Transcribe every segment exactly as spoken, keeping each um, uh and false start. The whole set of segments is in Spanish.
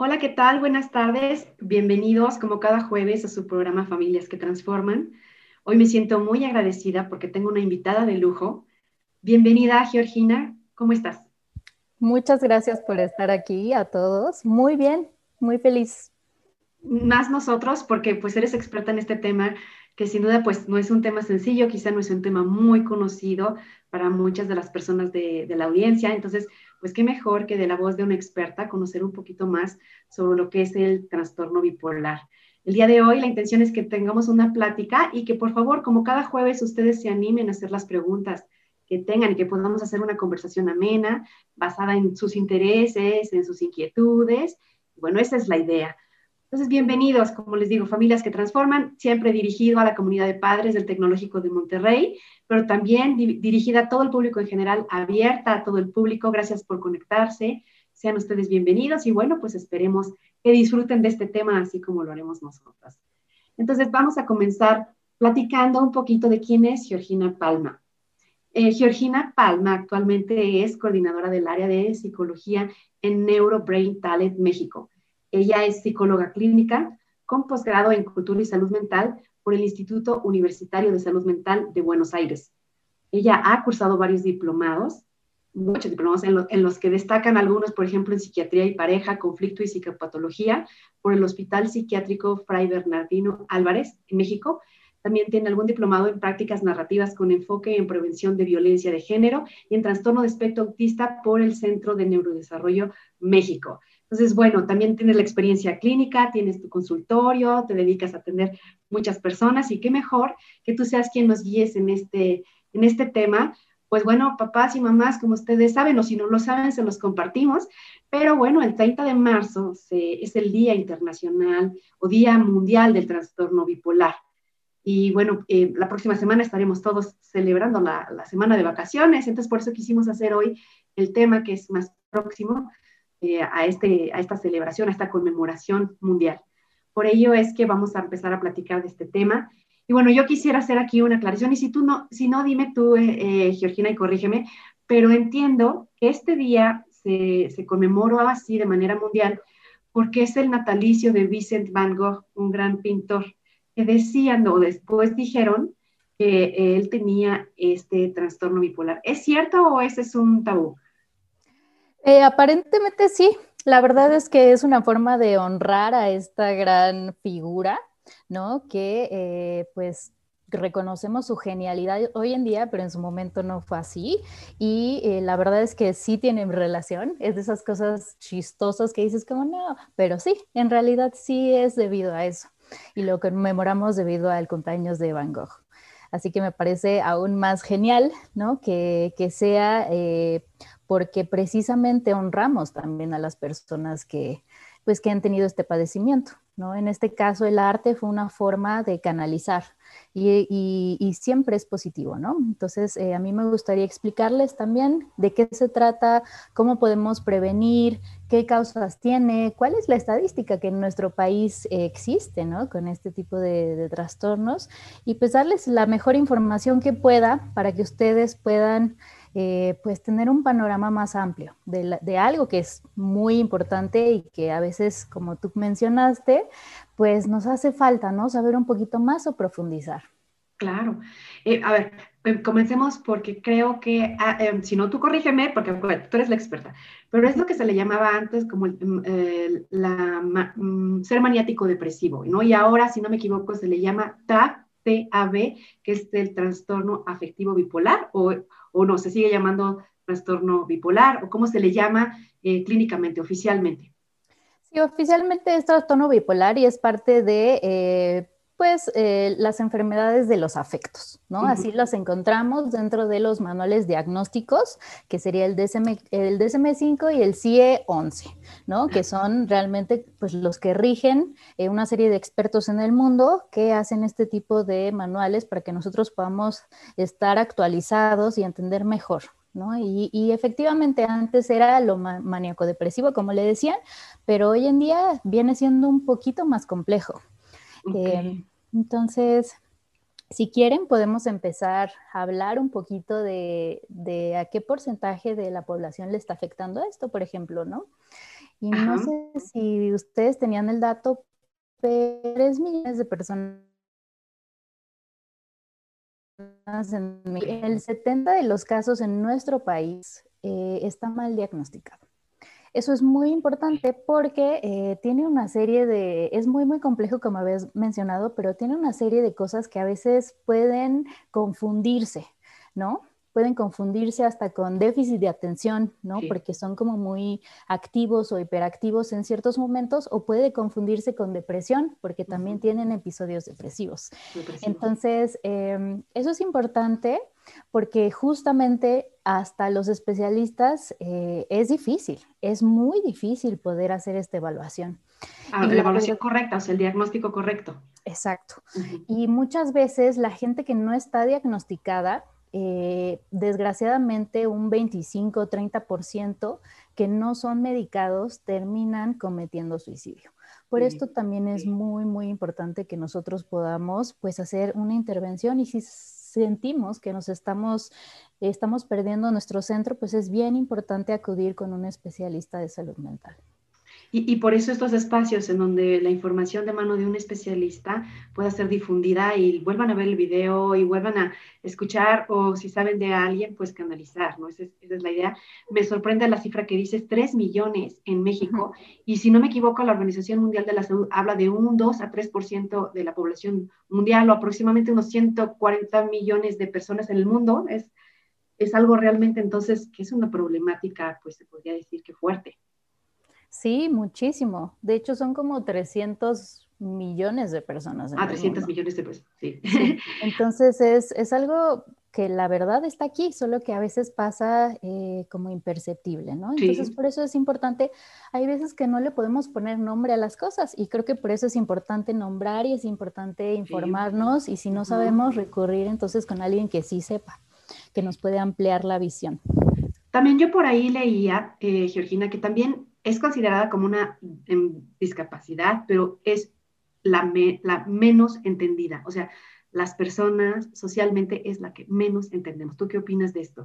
Hola, ¿qué tal? Buenas tardes. Bienvenidos como cada jueves a su programa Familias que Transforman. Hoy me siento muy agradecida porque tengo una invitada de lujo. Bienvenida, Georgina. ¿Cómo estás? Muchas gracias por estar aquí a todos. Muy bien, muy feliz. Más nosotros porque pues eres experta en este tema que sin duda pues no es un tema sencillo, quizá no es un tema muy conocido para muchas de las personas de, de la audiencia. Entonces, pues qué mejor que de la voz de una experta conocer un poquito más sobre lo que es el trastorno bipolar. El día de hoy la intención es que tengamos una plática y que por favor, como cada jueves, ustedes se animen a hacer las preguntas que tengan y que podamos hacer una conversación amena, basada en sus intereses, en sus inquietudes. Bueno, esa es la idea. Entonces, bienvenidos, como les digo, Familias que Transforman, siempre dirigido a la comunidad de padres del Tecnológico de Monterrey, pero también di- dirigida a todo el público en general, abierta a todo el público. Gracias por conectarse, sean ustedes bienvenidos y bueno, pues esperemos que disfruten de este tema así como lo haremos nosotras. Entonces, vamos a comenzar platicando un poquito de quién es Georgina Palma. Eh, Georgina Palma actualmente es coordinadora del área de psicología en NeuroBrain Talent México. Ella es psicóloga clínica con posgrado en Cultura y Salud Mental por el Instituto Universitario de Salud Mental de Buenos Aires. Ella ha cursado varios diplomados, muchos diplomados en, lo, en los que destacan algunos, por ejemplo, en Psiquiatría y Pareja, Conflicto y Psicopatología por el Hospital Psiquiátrico Fray Bernardino Álvarez en México. También tiene algún diplomado en Prácticas Narrativas con enfoque en Prevención de Violencia de Género y en Trastorno de Espectro Autista por el Centro de Neurodesarrollo México. Entonces, bueno, también tienes la experiencia clínica, tienes tu consultorio, te dedicas a atender muchas personas y qué mejor que tú seas quien nos guíes en este, en este tema. Pues bueno, papás y mamás, como ustedes saben, o si no lo saben, se los compartimos. Pero bueno, el treinta de marzo se, es el Día Internacional o Día Mundial del Trastorno Bipolar. Y bueno, eh, la próxima semana estaremos todos celebrando la, la semana de vacaciones. Entonces, por eso quisimos hacer hoy el tema que es más próximo Eh, a, este, a esta celebración, a esta conmemoración mundial. Por ello es que vamos a empezar a platicar de este tema. Y bueno, yo quisiera hacer aquí una aclaración, y si tú no, si no dime tú, eh, eh, Georgina, y corrígeme, pero entiendo que este día se, se conmemoró así de manera mundial porque es el natalicio de Vincent Van Gogh, un gran pintor, que decían o después dijeron que él tenía este trastorno bipolar. ¿Es cierto o ese es un tabú? Eh, aparentemente sí, la verdad es que es una forma de honrar a esta gran figura, ¿no? Que eh, pues reconocemos su genialidad hoy en día, pero en su momento no fue así y eh, la verdad es que sí tienen relación, es de esas cosas chistosas que dices como no, pero sí, en realidad sí es debido a eso y lo conmemoramos debido al cumpleaños de Van Gogh. Así que me parece aún más genial, ¿no? Que, que sea eh, porque precisamente honramos también a las personas que, pues, que han tenido este padecimiento, ¿no? En este caso, el arte fue una forma de canalizar y, y, y siempre es positivo, ¿no? Entonces, eh, a mí me gustaría explicarles también de qué se trata, cómo podemos prevenir, qué causas tiene, cuál es la estadística que en nuestro país eh, existe, ¿no? Con este tipo de, de trastornos y pues darles la mejor información que pueda para que ustedes puedan eh, pues tener un panorama más amplio de, la, de algo que es muy importante y que a veces, como tú mencionaste, pues nos hace falta, ¿no? Saber un poquito más o profundizar. Claro. Eh, a ver, comencemos porque creo que, ah, eh, si no tú corrígeme, porque bueno, tú eres la experta, pero es lo que se le llamaba antes como el, eh, la, ma, ser maniático depresivo, ¿no? Y ahora, si no me equivoco, se le llama T A B, que es el trastorno afectivo bipolar, o, o no, se sigue llamando trastorno bipolar, o cómo se le llama eh, clínicamente, oficialmente. Sí, oficialmente es trastorno bipolar y es parte de... Eh, pues eh, las enfermedades de los afectos, ¿no? Uh-huh. Así las encontramos dentro de los manuales diagnósticos, que sería el D S M, el D S M cinco y el C I E once, ¿no? Que son realmente pues, los que rigen eh, una serie de expertos en el mundo que hacen este tipo de manuales para que nosotros podamos estar actualizados y entender mejor, ¿no? Y, y efectivamente antes era lo ma- maníaco-depresivo, como le decían, pero hoy en día viene siendo un poquito más complejo. Okay. Eh, entonces, si quieren, podemos empezar a hablar un poquito de, de a qué porcentaje de la población le está afectando esto, por ejemplo, ¿no? Y Ajá. no sé si ustedes tenían el dato, pero tres millones de personas en el setenta por ciento de los casos en nuestro país eh, está mal diagnosticado. Eso es muy importante porque eh, tiene una serie de, es muy muy complejo como habías mencionado, pero tiene una serie de cosas que a veces pueden confundirse, ¿no? Pueden confundirse hasta con déficit de atención, ¿no? Sí. Porque son como muy activos o hiperactivos en ciertos momentos, o puede confundirse con depresión, porque también uh-huh. tienen episodios depresivos. Depresivo. Entonces, eh, eso es importante porque justamente hasta los especialistas eh, es difícil, es muy difícil poder hacer esta evaluación. Ah, la, la evaluación correcta, o sea, el diagnóstico correcto. Exacto. Uh-huh. Y muchas veces la gente que no está diagnosticada, Eh, desgraciadamente un veinticinco a treinta por ciento que no son medicados terminan cometiendo suicidio. Por sí. esto también es sí. muy, muy importante que nosotros podamos pues hacer una intervención, y si sentimos que nos estamos, eh, estamos perdiendo nuestro centro, pues es bien importante acudir con un especialista de salud mental. Y, y por eso estos espacios en donde la información de mano de un especialista pueda ser difundida y vuelvan a ver el video y vuelvan a escuchar, o si saben de alguien, pues canalizar, ¿no? Esa es, esa es la idea. Me sorprende la cifra que dices, tres millones en México, uh-huh. y si no me equivoco, la Organización Mundial de la Salud habla de un dos a tres por ciento de la población mundial, o aproximadamente unos ciento cuarenta millones de personas en el mundo. Es, es algo realmente, entonces, que es una problemática, pues se podría decir que fuerte. Sí, muchísimo. De hecho, son como trescientos millones de personas. Ah, trescientos millones de personas, sí. sí. Entonces, es, es algo que la verdad está aquí, solo que a veces pasa eh, como imperceptible, ¿no? Entonces, sí. por eso es importante. Hay veces que no le podemos poner nombre a las cosas, y creo que por eso es importante nombrar y es importante informarnos, sí. y si no sabemos, recurrir entonces con alguien que sí sepa, que nos puede ampliar la visión. También yo por ahí leía, eh, Georgina, que también es considerada como una en, discapacidad, pero es la, me, la menos entendida. O sea, las personas socialmente es la que menos entendemos. ¿Tú qué opinas de esto?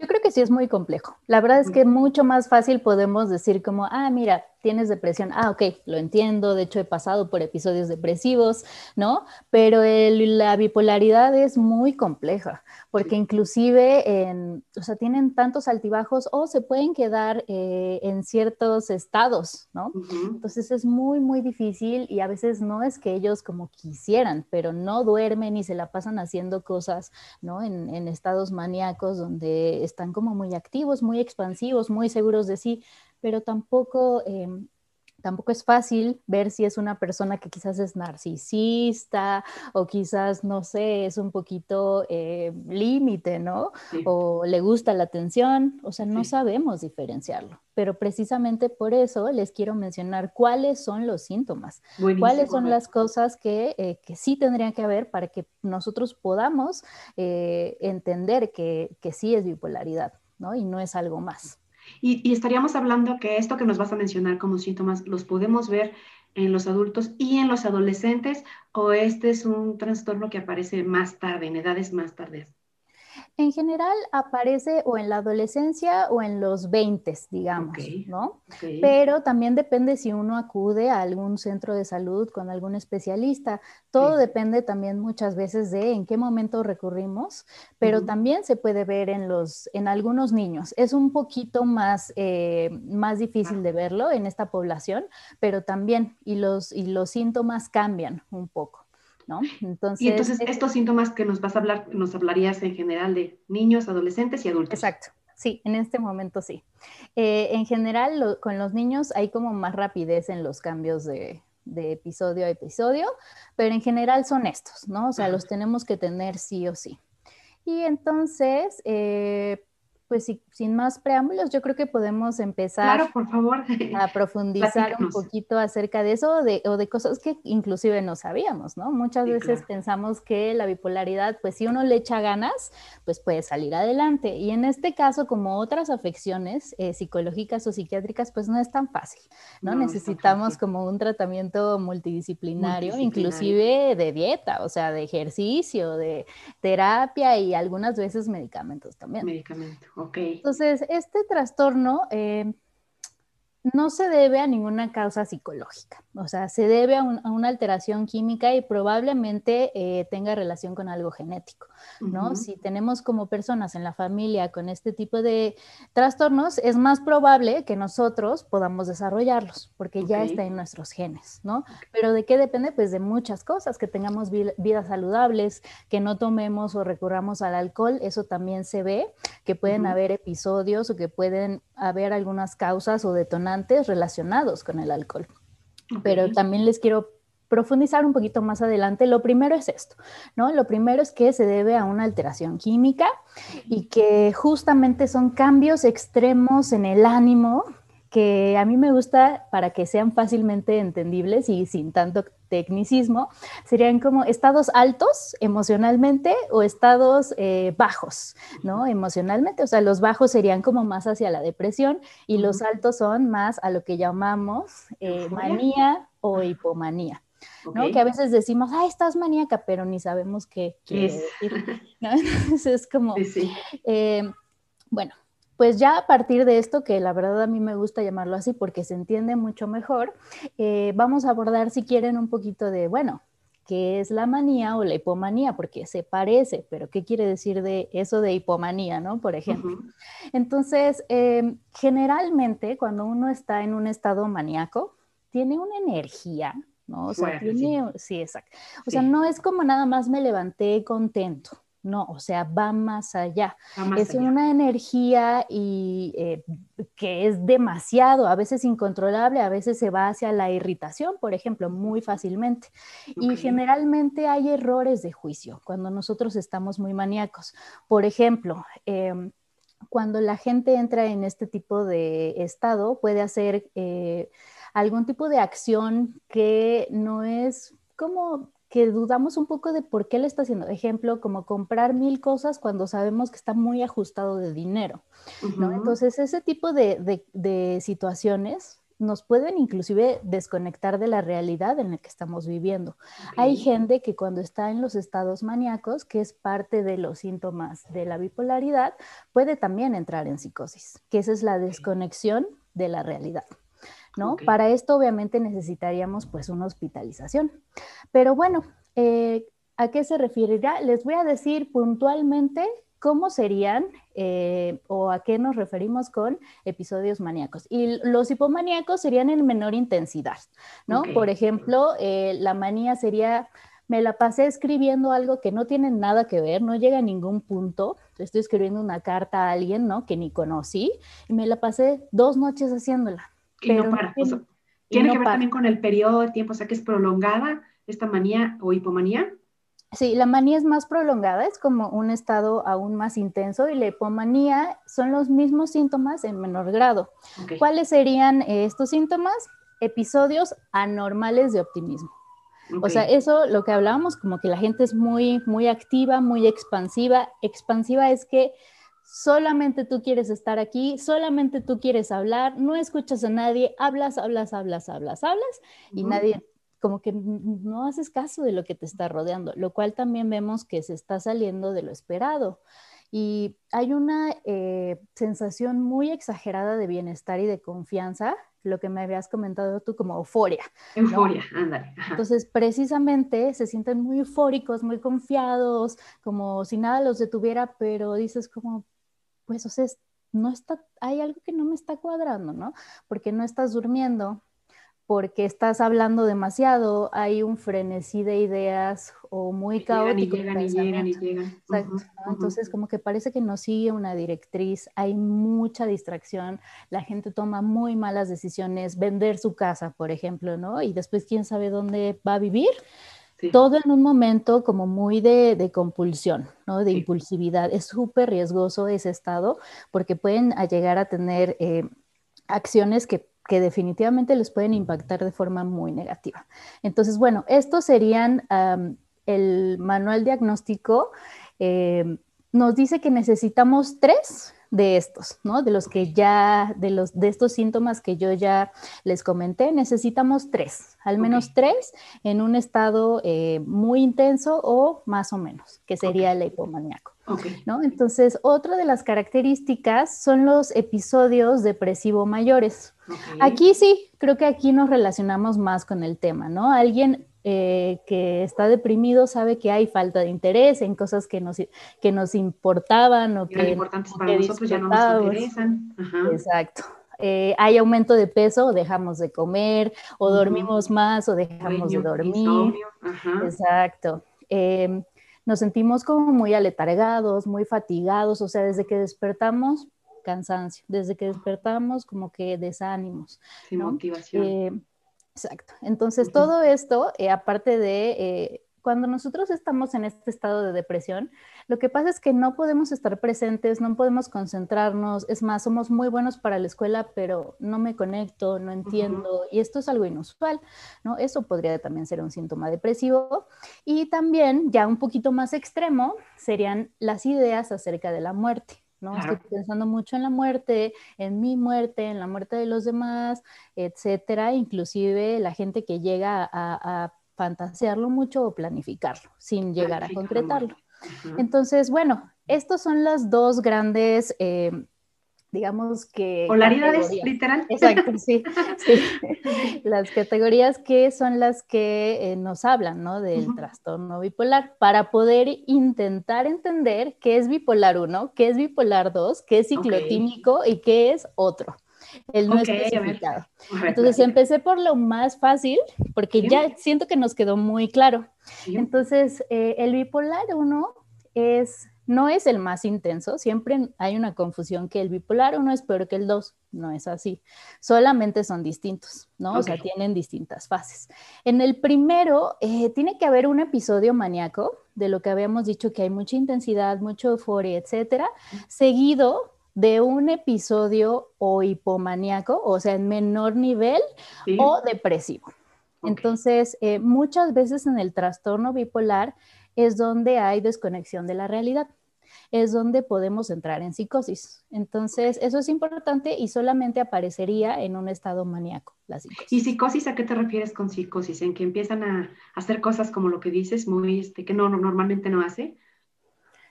Yo creo que sí es muy complejo. La verdad es que mucho más fácil podemos decir como, ah, mira, tienes depresión. Ah, ok, lo entiendo. De hecho, he pasado por episodios depresivos, ¿no? Pero el, la bipolaridad es muy compleja, porque sí. inclusive, en, o sea, tienen tantos altibajos o se pueden quedar eh, en ciertos estados, ¿no? Uh-huh. Entonces es muy, muy difícil, y a veces no es que ellos como quisieran, pero no duermen y se la pasan haciendo cosas, ¿no? En, en estados maníacos donde están como muy activos, muy expansivos, muy seguros de sí, pero tampoco, eh, tampoco es fácil ver si es una persona que quizás es narcisista o quizás, no sé, es un poquito eh, límite, ¿no? Sí. O le gusta la atención, o sea, no sí. sabemos diferenciarlo. Pero precisamente por eso les quiero mencionar cuáles son los síntomas, Buenísimo. cuáles son las cosas que, eh, que sí tendrían que haber para que nosotros podamos eh, entender que, que sí es bipolaridad, ¿no? Y no es algo más. Y, y estaríamos hablando que esto que nos vas a mencionar como síntomas, ¿los podemos ver en los adultos y en los adolescentes, o este es un trastorno que aparece más tarde, en edades más tardes? En general aparece o en la adolescencia o en los veintes, digamos, okay. ¿no? Okay. Pero también depende si uno acude a algún centro de salud con algún especialista. Todo okay. depende también muchas veces de en qué momento recurrimos, pero uh-huh. también se puede ver en los, en algunos niños. Es un poquito más, eh, más difícil uh-huh. de verlo en esta población, pero también, y los, y los síntomas cambian un poco, ¿no? Entonces, y entonces estos síntomas que nos vas a hablar, nos hablarías en general de niños, adolescentes y adultos. Exacto, sí, en este momento sí. Eh, en general lo, con los niños hay como más rapidez en los cambios de, de episodio a episodio, pero en general son estos, ¿no? O sea, Ajá. los tenemos que tener sí o sí. Y entonces, eh, pues sí, sin más preámbulos, yo creo que podemos empezar claro, por favor. a profundizar Platícanos. un poquito acerca de eso, de, o de cosas que inclusive no sabíamos, ¿no? Muchas sí, veces claro. pensamos que la bipolaridad, pues si uno le echa ganas, pues puede salir adelante. Y en este caso, como otras afecciones eh, psicológicas o psiquiátricas, pues no es tan fácil, ¿no? no Necesitamos fácil. como un tratamiento multidisciplinario, multidisciplinario, inclusive de dieta, o sea, de ejercicio, de terapia y algunas veces medicamentos también. Medicamentos. Okay. Entonces, este trastorno eh, no se debe a ninguna causa psicológica, o sea, se debe a, un, a una alteración química y probablemente eh, tenga relación con algo genético, ¿no? Uh-huh. Si tenemos como personas en la familia con este tipo de trastornos, es más probable que nosotros podamos desarrollarlos, porque okay. ya está en nuestros genes, ¿no? Okay. Pero ¿de qué depende? Pues de muchas cosas, que tengamos vi- vidas saludables, que no tomemos o recurramos al alcohol, eso también se ve, que pueden uh-huh. haber episodios o que pueden haber algunas causas o detonantes relacionados con el alcohol. Okay. Pero también les quiero profundizar un poquito más adelante. Lo primero es esto, ¿no? Lo primero es que se debe a una alteración química y que justamente son cambios extremos en el ánimo que a mí me gusta, para que sean fácilmente entendibles y sin tanto tecnicismo, serían como estados altos emocionalmente o estados eh, bajos, ¿no? Emocionalmente, o sea, los bajos serían como más hacia la depresión y uh-huh. los altos son más a lo que llamamos eh, manía o hipomanía, ¿no? Okay. Que a veces decimos, ah, estás maníaca, pero ni sabemos qué quiere decir, ¿no? Entonces es como, sí, sí. Eh, bueno, pues ya a partir de esto, que la verdad a mí me gusta llamarlo así porque se entiende mucho mejor, eh, vamos a abordar, si quieren, un poquito de, bueno, ¿qué es la manía o la hipomanía? Porque se parece, pero ¿qué quiere decir de eso de hipomanía, no? Por ejemplo. Uh-huh. Entonces, eh, generalmente cuando uno está en un estado maníaco, tiene una energía, ¿no? O sea, bueno, tiene, sí. sí, exacto. O sí. sea, no es como nada más me levanté contento. No, o sea, va más allá. Va más es allá. Una energía y, eh, que es demasiado, a veces incontrolable, a veces se va hacia la irritación, por ejemplo, muy fácilmente. Okay. Y generalmente hay errores de juicio cuando nosotros estamos muy maníacos. Por ejemplo, eh, cuando la gente entra en este tipo de estado, puede hacer eh, algún tipo de acción que no es como... que dudamos un poco de por qué le está haciendo. Ejemplo, como comprar mil cosas cuando sabemos que está muy ajustado de dinero, ¿no? Uh-huh. Entonces, ese tipo de, de, de situaciones nos pueden inclusive desconectar de la realidad en la que estamos viviendo. Okay. Hay gente que cuando está en los estados maníacos, que es parte de los síntomas de la bipolaridad, puede también entrar en psicosis, que esa es la desconexión de la realidad, ¿no? Okay. Para esto obviamente necesitaríamos pues una hospitalización. Pero bueno, eh, ¿a qué se referirá? Les voy a decir puntualmente cómo serían eh, o a qué nos referimos con episodios maníacos. Y los hipomaníacos serían en menor intensidad, ¿no? Okay. Por ejemplo, eh, la manía sería... me la pasé escribiendo algo que no tiene nada que ver, no llega a ningún punto. Estoy escribiendo una carta a alguien, ¿no? Que ni conocí y me la pasé dos noches haciéndola. Y pero no para. O sea, ¿tiene no que ver para. También con el periodo de tiempo? O sea, que es prolongada esta manía o hipomanía. Sí, la manía es más prolongada, es como un estado aún más intenso, y la hipomanía son los mismos síntomas en menor grado. Okay. ¿Cuáles serían estos síntomas? Episodios anormales de optimismo. Okay. O sea, eso lo que hablábamos, como que la gente es muy, muy activa, muy expansiva. Expansiva es que solamente tú quieres estar aquí, solamente tú quieres hablar, no escuchas a nadie, hablas, hablas, hablas, hablas, hablas, y uh-huh. nadie, como que no haces caso de lo que te está rodeando, lo cual también vemos que se está saliendo de lo esperado. Y hay una eh, sensación muy exagerada de bienestar y de confianza, lo que me habías comentado tú como euforia. Euforia, ¿no? Ándale. Ajá. Entonces, precisamente se sienten muy eufóricos, muy confiados, como si nada los detuviera, pero dices como, pues, o sea, no está, hay algo que no me está cuadrando, ¿no? Porque no estás durmiendo, porque estás hablando demasiado, hay un frenesí de ideas o muy caótico. Y llegan, y llegan, y llegan. Exacto. Uh-huh, ¿no? Entonces, uh-huh. como que parece que no sigue una directriz, hay mucha distracción, la gente toma muy malas decisiones, vender su casa, por ejemplo, ¿no? Y después, ¿quién sabe dónde va a vivir? Sí. Todo en un momento como muy de, de compulsión, ¿no? De sí. impulsividad. Es súper riesgoso ese estado porque pueden llegar a tener eh, acciones que que definitivamente les pueden impactar de forma muy negativa. Entonces, bueno, estos serían um, el manual diagnóstico. Eh, nos dice que necesitamos tres de estos, ¿no? De los que ya, de los, de estos síntomas que yo ya les comenté, necesitamos tres, al menos okay. tres en un estado eh, muy intenso o más o menos, que sería okay. el hipomaníaco. Okay. ¿No? Entonces, otra de las características son los episodios depresivos mayores. Okay. Aquí sí, creo que aquí nos relacionamos más con el tema, ¿no? Alguien eh, que está deprimido sabe que hay falta de interés en cosas que nos, que nos importaban o que eran importantes para nosotros, ya no nos interesan. Ajá. Exacto. Eh, hay aumento de peso o dejamos de comer, o uh-huh. dormimos más o dejamos Dueño, de dormir. Ajá. Exacto. Eh, nos sentimos como muy aletargados, muy fatigados, o sea, desde que despertamos, cansancio, desde que despertamos, como que desánimos. Sin ¿no? motivación. Eh, exacto. Entonces, uh-huh. todo esto, eh, aparte de, eh, cuando nosotros estamos en este estado de depresión, lo que pasa es que no podemos estar presentes, no podemos concentrarnos, es más, somos muy buenos para la escuela, pero no me conecto, no entiendo, uh-huh. y esto es algo inusual, ¿no? Eso podría también ser un síntoma depresivo. Y también, ya un poquito más extremo, serían las ideas acerca de la muerte, ¿no? Claro. Estoy pensando mucho en la muerte, en mi muerte, en la muerte de los demás, etcétera. Inclusive la gente que llega a, a fantasearlo mucho o planificarlo, sin llegar a concretarlo. Entonces, bueno, estos son las dos grandes, eh, digamos que... Polaridades, literal. Exacto, sí, sí. Las categorías que son las que eh, nos hablan, ¿no? Del uh-huh. trastorno bipolar, para poder intentar entender qué es bipolar uno, qué es bipolar dos, qué es ciclotímico okay. y qué es otro. El no okay, especificado. Entonces empecé por lo más fácil, porque ¿sí? ya siento que nos quedó muy claro. ¿Sí? Entonces, eh, el bipolar uno es, no es el más intenso, siempre hay una confusión que el bipolar uno es peor que el dos, no es así, solamente son distintos, ¿no? Okay. O sea, tienen distintas fases. En el primero, eh, tiene que haber un episodio maníaco, de lo que habíamos dicho que hay mucha intensidad, mucha euforia, etcétera, ¿sí? seguido de un episodio o hipomaníaco, o sea, en menor nivel, sí. o depresivo. Okay. Entonces, eh, muchas veces en el trastorno bipolar es donde hay desconexión de la realidad, es donde podemos entrar en psicosis. Entonces, eso es importante y solamente aparecería en un estado maníaco, la psicosis. ¿Y psicosis a qué te refieres con psicosis? ¿En que empiezan a hacer cosas como lo que dices, muy este, que no, no normalmente no hace?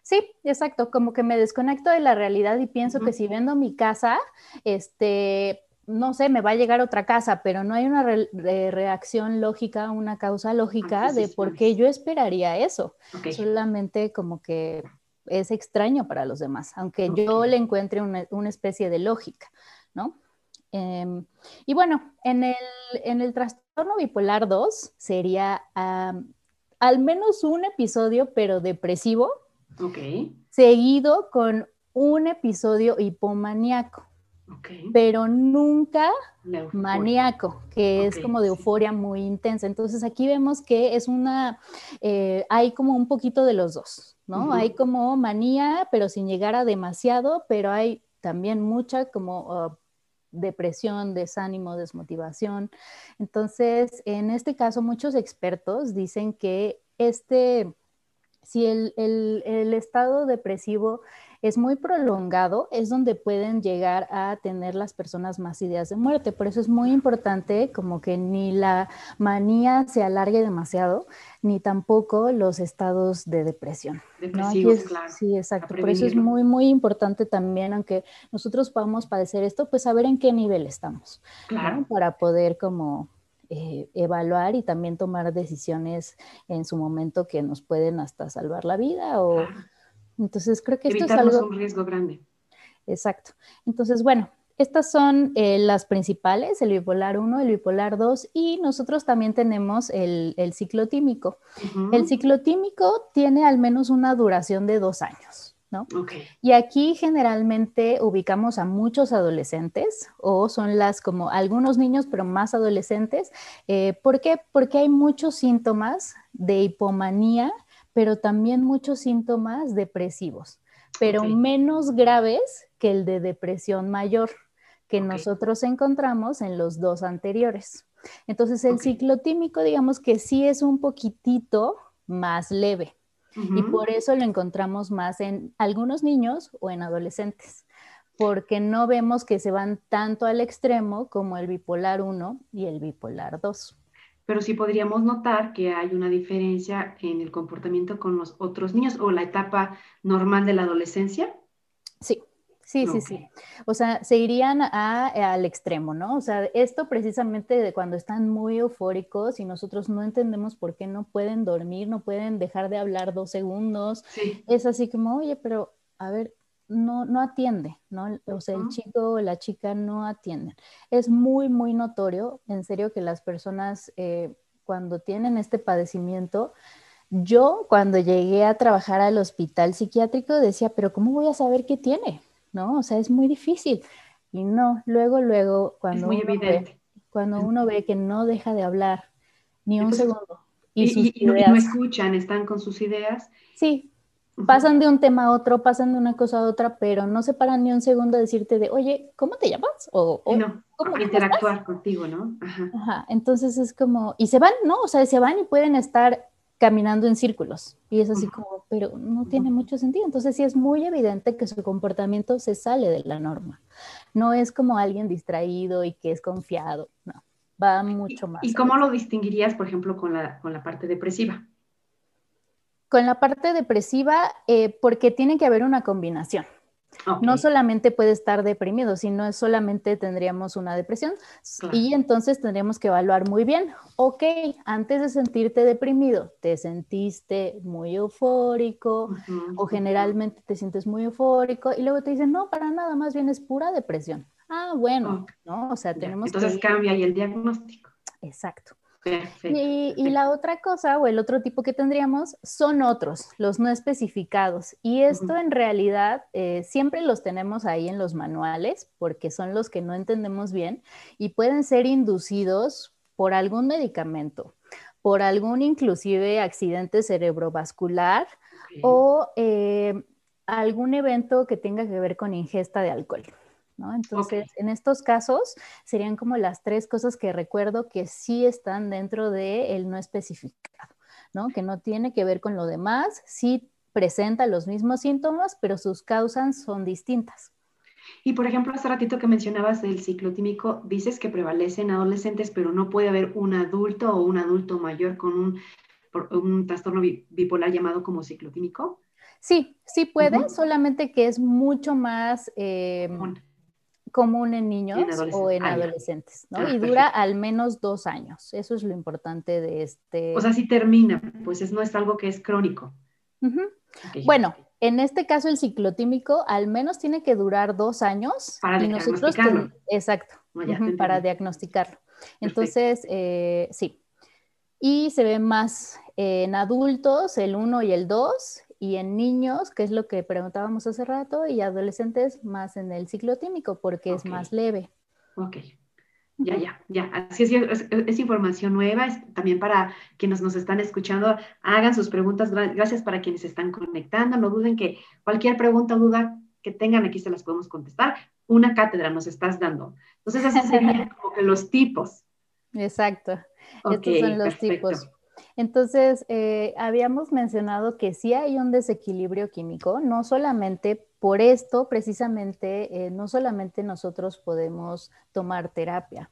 Sí, exacto, como que me desconecto de la realidad y pienso uh-huh. que si vendo mi casa, este, no sé, me va a llegar otra casa, pero no hay una re- re- reacción lógica, una causa lógica ah, sí, de sí, por sí. qué yo esperaría eso. Okay. Solamente como que es extraño para los demás, aunque okay. yo le encuentre una, una especie de lógica, ¿no? Eh, y bueno, en el, en el trastorno bipolar dos sería um, al menos un episodio, pero depresivo, okay. seguido con un episodio hipomaníaco, okay. pero nunca maníaco, que okay, es como de euforia sí. muy intensa. Entonces aquí vemos que es una, eh, hay como un poquito de los dos, ¿no? Uh-huh. Hay como manía, pero sin llegar a demasiado, pero hay también mucha como... Uh, depresión, desánimo, desmotivación. Entonces, en este caso, muchos expertos dicen que este... Si el, el, el estado depresivo es muy prolongado, es donde pueden llegar a tener las personas más ideas de muerte. Por eso es muy importante como que ni la manía se alargue demasiado, ni tampoco los estados de depresión. Depresivos, ¿no? Es, claro. Sí, exacto. Por eso es muy, muy importante también, aunque nosotros podamos padecer esto, pues saber en qué nivel estamos, claro. ¿no? Para poder como... Eh, evaluar y también tomar decisiones en su momento que nos pueden hasta salvar la vida o ah, entonces creo que esto es algo un riesgo grande. Exacto. Entonces, bueno, estas son eh, las principales, el bipolar uno, el bipolar dos y nosotros también tenemos el, el ciclotímico. Uh-huh. El ciclotímico tiene al menos una duración de dos años. ¿No? Okay. Y aquí generalmente ubicamos a muchos adolescentes o son las como algunos niños pero más adolescentes. Eh, ¿Por qué? Porque hay muchos síntomas de hipomanía pero también muchos síntomas depresivos pero okay. menos graves que el de depresión mayor que okay. nosotros encontramos en los dos anteriores. Entonces el okay. ciclotímico digamos que sí es un poquitito más leve. Y por eso lo encontramos más en algunos niños o en adolescentes, porque no vemos que se van tanto al extremo como el bipolar uno y el bipolar dos. Pero sí podríamos notar que hay una diferencia en el comportamiento con los otros niños o la etapa normal de la adolescencia. Sí, sí, okay. sí, sí. O sea, se irían a, al extremo, ¿no? O sea, esto precisamente de cuando están muy eufóricos y nosotros no entendemos por qué no pueden dormir, no pueden dejar de hablar dos segundos. Sí. Es así como, oye, pero a ver, no, no atiende, ¿no? O sea, el chico o la chica no atienden. Es muy, muy notorio, en serio, que las personas eh, cuando tienen este padecimiento, yo cuando llegué a trabajar al hospital psiquiátrico decía, pero ¿cómo voy a saber qué tiene? ¿No? O sea, es muy difícil. Y no, luego, luego, cuando, uno ve, cuando uno ve que no deja de hablar ni un Entonces, segundo. Y, y, sus y, ideas, y no escuchan, están con sus ideas. Sí. Pasan de un tema a otro, pasan de una cosa a otra, pero no se paran ni un segundo a decirte de, oye, ¿cómo te llamas? O, o no, ¿cómo interactuar estás? Contigo, ¿no? Ajá. Ajá, entonces es como, y se van, ¿no? O sea, se van y pueden estar caminando en círculos. Y es así uh-huh. como, pero no uh-huh. tiene mucho sentido. Entonces sí es muy evidente que su comportamiento se sale de la norma. No es como alguien distraído y que es confiado, no. Va mucho más. ¿Y, y cómo lo distinguirías, por ejemplo, con la, con la parte depresiva? Con la parte depresiva, eh, porque tiene que haber una combinación. Okay. No solamente puede estar deprimido, sino solamente tendríamos una depresión. Claro. Y entonces tendríamos que evaluar muy bien. Ok, antes de sentirte deprimido, ¿te sentiste muy eufórico? Uh-huh. O generalmente te sientes muy eufórico. Y luego te dicen, no, para nada, más bien es pura depresión. Ah, bueno, okay. ¿no? O sea, tenemos entonces que... cambia ahí el diagnóstico. Exacto. Perfecto, y, perfecto. Y la otra cosa o el otro tipo que tendríamos son otros, los no especificados. Y esto uh-huh. en realidad eh, siempre los tenemos ahí en los manuales porque son los que no entendemos bien y pueden ser inducidos por algún medicamento, por algún inclusive accidente cerebrovascular okay. o eh, algún evento que tenga que ver con ingesta de alcohol. ¿No? Entonces, okay. en estos casos serían como las tres cosas que recuerdo que sí están dentro del no especificado, ¿no? Que no tiene que ver con lo demás, sí presenta los mismos síntomas, pero sus causas son distintas. Y por ejemplo, hace ratito que mencionabas del ciclotímico, dices que prevalece en adolescentes, pero no puede haber un adulto o un adulto mayor con un, un trastorno bipolar llamado como ciclotímico. Sí, sí puede, uh-huh. solamente que es mucho más... Eh, bueno. común en niños en o en ah, adolescentes, ¿no? Ah, y dura perfecto. Al menos dos años. Eso es lo importante de este... O sea, si termina, pues es, no es algo que es crónico. Uh-huh. Okay. Bueno, en este caso el ciclotímico al menos tiene que durar dos años. Para y diagnosticarlo. Nosotros ten... Exacto, no, uh-huh, para diagnosticarlo. Entonces, eh, sí. Y se ve más en adultos, el uno y el dos, y en niños, que es lo que preguntábamos hace rato, y adolescentes más en el ciclotímico, porque okay. es más leve. Ok, ya, ya, ya. Así es, es, es información nueva, es también para quienes nos están escuchando, hagan sus preguntas, gracias para quienes se están conectando, no duden que cualquier pregunta o duda que tengan aquí se las podemos contestar, una cátedra nos estás dando. Entonces, esos serían como que los tipos. Exacto, okay, estos son los perfecto. Tipos. Entonces, eh, habíamos mencionado que sí hay un desequilibrio químico, no solamente por esto, precisamente, eh, no solamente nosotros podemos tomar terapia.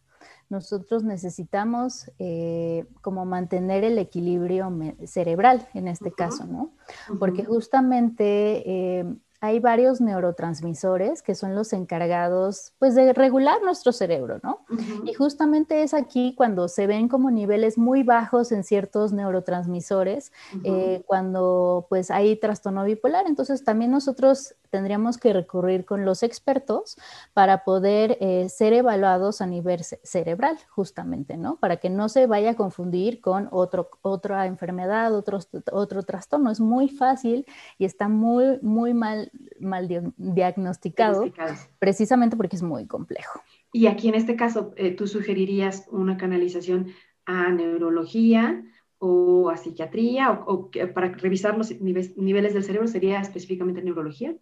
Nosotros necesitamos eh, como mantener el equilibrio cerebral en este uh-huh. caso, ¿no? Uh-huh. Porque justamente eh, hay varios neurotransmisores que son los encargados, pues, de regular nuestro cerebro, ¿no? Uh-huh. Y justamente es aquí cuando se ven como niveles muy bajos en ciertos neurotransmisores, uh-huh. eh, cuando, pues, hay trastorno bipolar. Entonces, también nosotros tendríamos que recurrir con los expertos para poder eh, ser evaluados a nivel ce- cerebral, justamente, ¿no? Para que no se vaya a confundir con otro, otra enfermedad, otro, otro trastorno. Es muy fácil y está muy, muy mal mal diagnosticado, precisamente porque es muy complejo. Y aquí en este caso, eh, ¿tú sugerirías una canalización a neurología o a psiquiatría o, o para revisar los nive- niveles del cerebro sería específicamente neurología?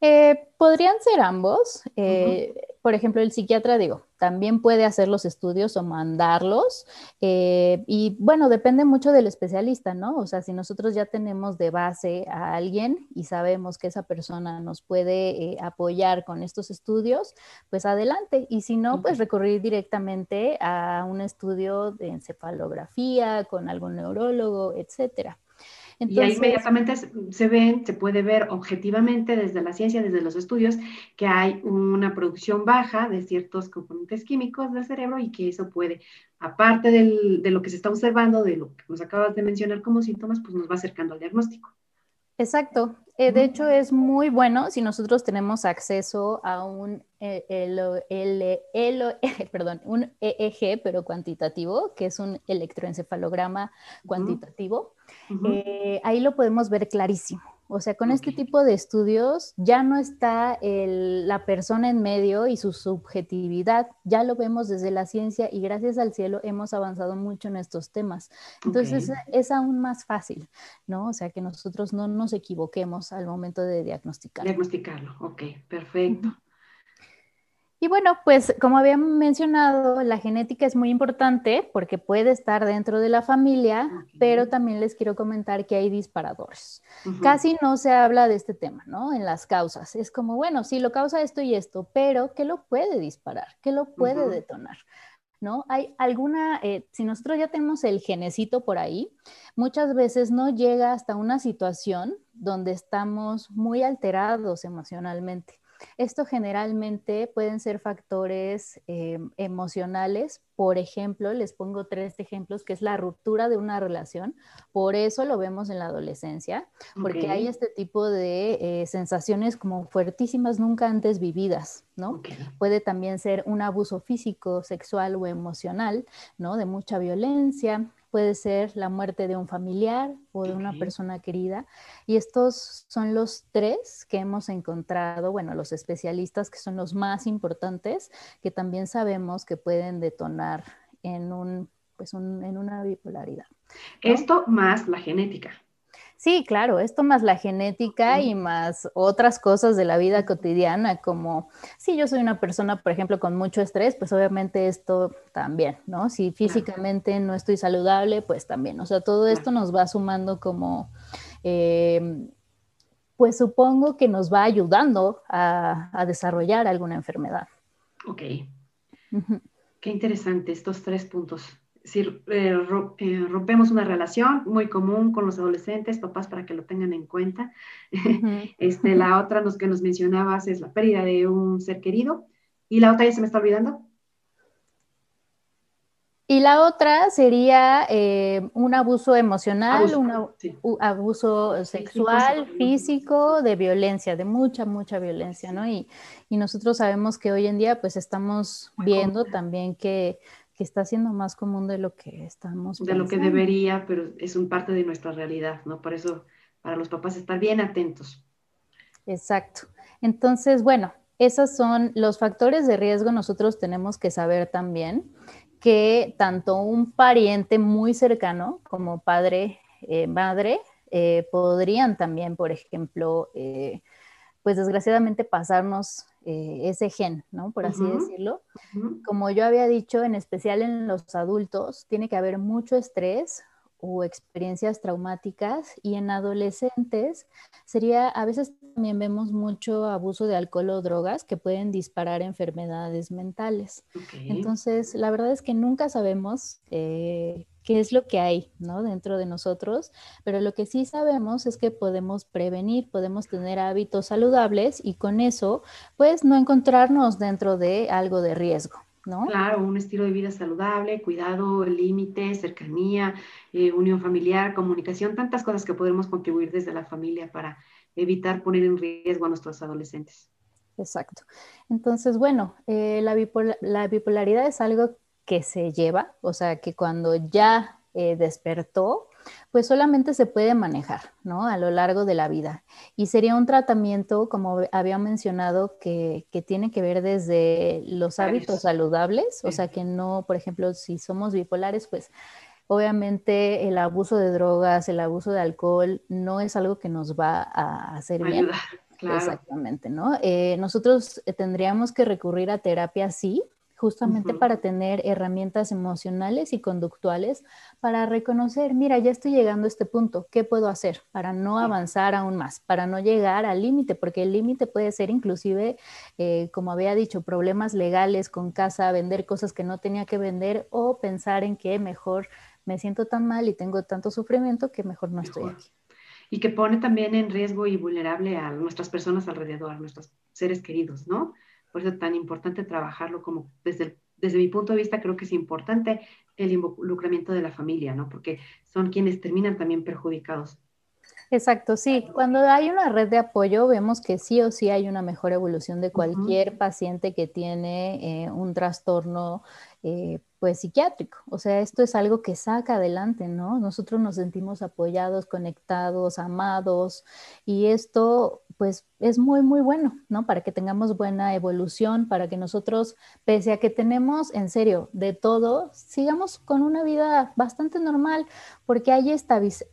Eh, podrían ser ambos. Eh, uh-huh. Por ejemplo, el psiquiatra, digo, también puede hacer los estudios o mandarlos. Eh, y bueno, depende mucho del especialista, ¿no? O sea, si nosotros ya tenemos de base a alguien y sabemos que esa persona nos puede eh, apoyar con estos estudios, pues adelante. Y si no, pues recurrir directamente a un estudio de encefalografía con algún neurólogo, etcétera. Entonces, y ahí inmediatamente se ven, se puede ver objetivamente desde la ciencia, desde los estudios, que hay una producción baja de ciertos componentes químicos del cerebro y que eso puede, aparte del, de lo que se está observando, de lo que nos acabas de mencionar como síntomas, pues nos va acercando al diagnóstico. Exacto. Eh, de hecho, es muy bueno si nosotros tenemos acceso a un, eh, el, el, el, el, perdón, un E E G, pero cuantitativo, que es un electroencefalograma cuantitativo. Uh-huh. Eh, ahí lo podemos ver clarísimo. O sea, con okay. este tipo de estudios ya no está el, la persona en medio y su subjetividad, ya lo vemos desde la ciencia y gracias al cielo hemos avanzado mucho en estos temas. Entonces okay. es aún más fácil, ¿no? O sea, que nosotros no nos equivoquemos al momento de diagnosticarlo. Diagnosticarlo, ok, perfecto. Mm-hmm. Y bueno, pues como había mencionado, la genética es muy importante porque puede estar dentro de la familia, okay. pero también les quiero comentar que hay disparadores. Uh-huh. Casi no se habla de este tema, ¿no? En las causas. Es como, bueno, sí, lo causa esto y esto, pero ¿qué lo puede disparar? ¿Qué lo puede uh-huh. detonar? ¿No? Hay alguna, eh, si nosotros ya tenemos el genecito por ahí, muchas veces no llega hasta una situación donde estamos muy alterados emocionalmente. Esto generalmente pueden ser factores eh, emocionales. Por ejemplo, les pongo tres ejemplos, que es la ruptura de una relación. Por eso lo vemos en la adolescencia, porque okay. hay este tipo de eh, sensaciones como fuertísimas, nunca antes vividas, ¿no? Okay. Puede también ser un abuso físico, sexual o emocional, ¿no? De mucha violencia. Puede ser la muerte de un familiar o de okay. una persona querida. Y estos son los tres que hemos encontrado, bueno, los especialistas que son los más importantes, que también sabemos que pueden detonar en, un, pues un, en una bipolaridad, ¿no? Esto más la genética. Sí, claro, esto más la genética okay. y más otras cosas de la vida cotidiana, como si yo soy una persona, por ejemplo, con mucho estrés, pues obviamente esto también, ¿no? Si físicamente claro. no estoy saludable, pues también. O sea, todo esto claro. nos va sumando como, eh, pues supongo que nos va ayudando a, a desarrollar alguna enfermedad. Ok. Uh-huh. Qué interesante estos tres puntos. Si eh, rompemos una relación, muy común con los adolescentes, papás, para que lo tengan en cuenta. Uh-huh. Este, la otra nos, que nos mencionabas es la pérdida de un ser querido. ¿Y la otra ya se me está olvidando? Y la otra sería eh, un abuso emocional, abuso, un ab- sí. abuso sexual, sí, sí, sí, sí. físico, de violencia, de mucha, mucha violencia, ¿no? Y, y nosotros sabemos que hoy en día pues estamos muy viendo complicado. También que... que está siendo más común de lo que estamos pensando. De lo que debería, pero es un parte de nuestra realidad, ¿no? Por eso, para los papás, estar bien atentos. Exacto. Entonces, bueno, esos son los factores de riesgo. Nosotros tenemos que saber también que tanto un pariente muy cercano como padre, eh, madre, eh, podrían también, por ejemplo, eh, pues desgraciadamente pasarnos eh, ese gen, ¿no? Por así uh-huh. decirlo. Uh-huh. Como yo había dicho, en especial en los adultos, tiene que haber mucho estrés o experiencias traumáticas y en adolescentes sería, a veces también vemos mucho abuso de alcohol o drogas que pueden disparar enfermedades mentales. Okay. Entonces, la verdad es que nunca sabemos eh, qué es lo que hay, ¿no? Dentro de nosotros, pero lo que sí sabemos es que podemos prevenir, podemos tener hábitos saludables y con eso, pues, no encontrarnos dentro de algo de riesgo, ¿no? Claro, un estilo de vida saludable, cuidado, límite, cercanía, eh, unión familiar, comunicación, tantas cosas que podemos contribuir desde la familia para evitar poner en riesgo a nuestros adolescentes. Exacto. Entonces, bueno, eh, la bipolar, la bipolaridad es algo que se lleva, o sea, que cuando ya eh, despertó, pues solamente se puede manejar, ¿no? A lo largo de la vida. Y sería un tratamiento, como había mencionado, que, que tiene que ver desde los hábitos saludables, o sea, que no, por ejemplo, si somos bipolares, pues obviamente el abuso de drogas, el abuso de alcohol, no es algo que nos va a hacer bien. Claro. Exactamente, ¿no? Eh, nosotros tendríamos que recurrir a terapia así, justamente uh-huh. para tener herramientas emocionales y conductuales para reconocer, mira, ya estoy llegando a este punto, ¿qué puedo hacer para no avanzar aún más? Para no llegar al límite, porque el límite puede ser inclusive, eh, como había dicho, problemas legales con casa, vender cosas que no tenía que vender o pensar en que mejor me siento tan mal y tengo tanto sufrimiento que mejor no mejor. estoy aquí. Y que pone también en riesgo y vulnerable a nuestras personas alrededor, a nuestros seres queridos, ¿no? Por eso es tan importante trabajarlo como, desde, desde mi punto de vista, creo que es importante el involucramiento de la familia, ¿no? Porque son quienes terminan también perjudicados. Exacto, sí. Cuando hay una red de apoyo, vemos que sí o sí hay una mejor evolución de cualquier uh-huh. paciente que tiene eh, un trastorno eh, pues psiquiátrico. O sea, esto es algo que saca adelante, ¿no? Nosotros nos sentimos apoyados, conectados, amados, y esto pues es muy, muy bueno, ¿no? Para que tengamos buena evolución, para que nosotros, pese a que tenemos, en serio, de todo, sigamos con una vida bastante normal, porque hay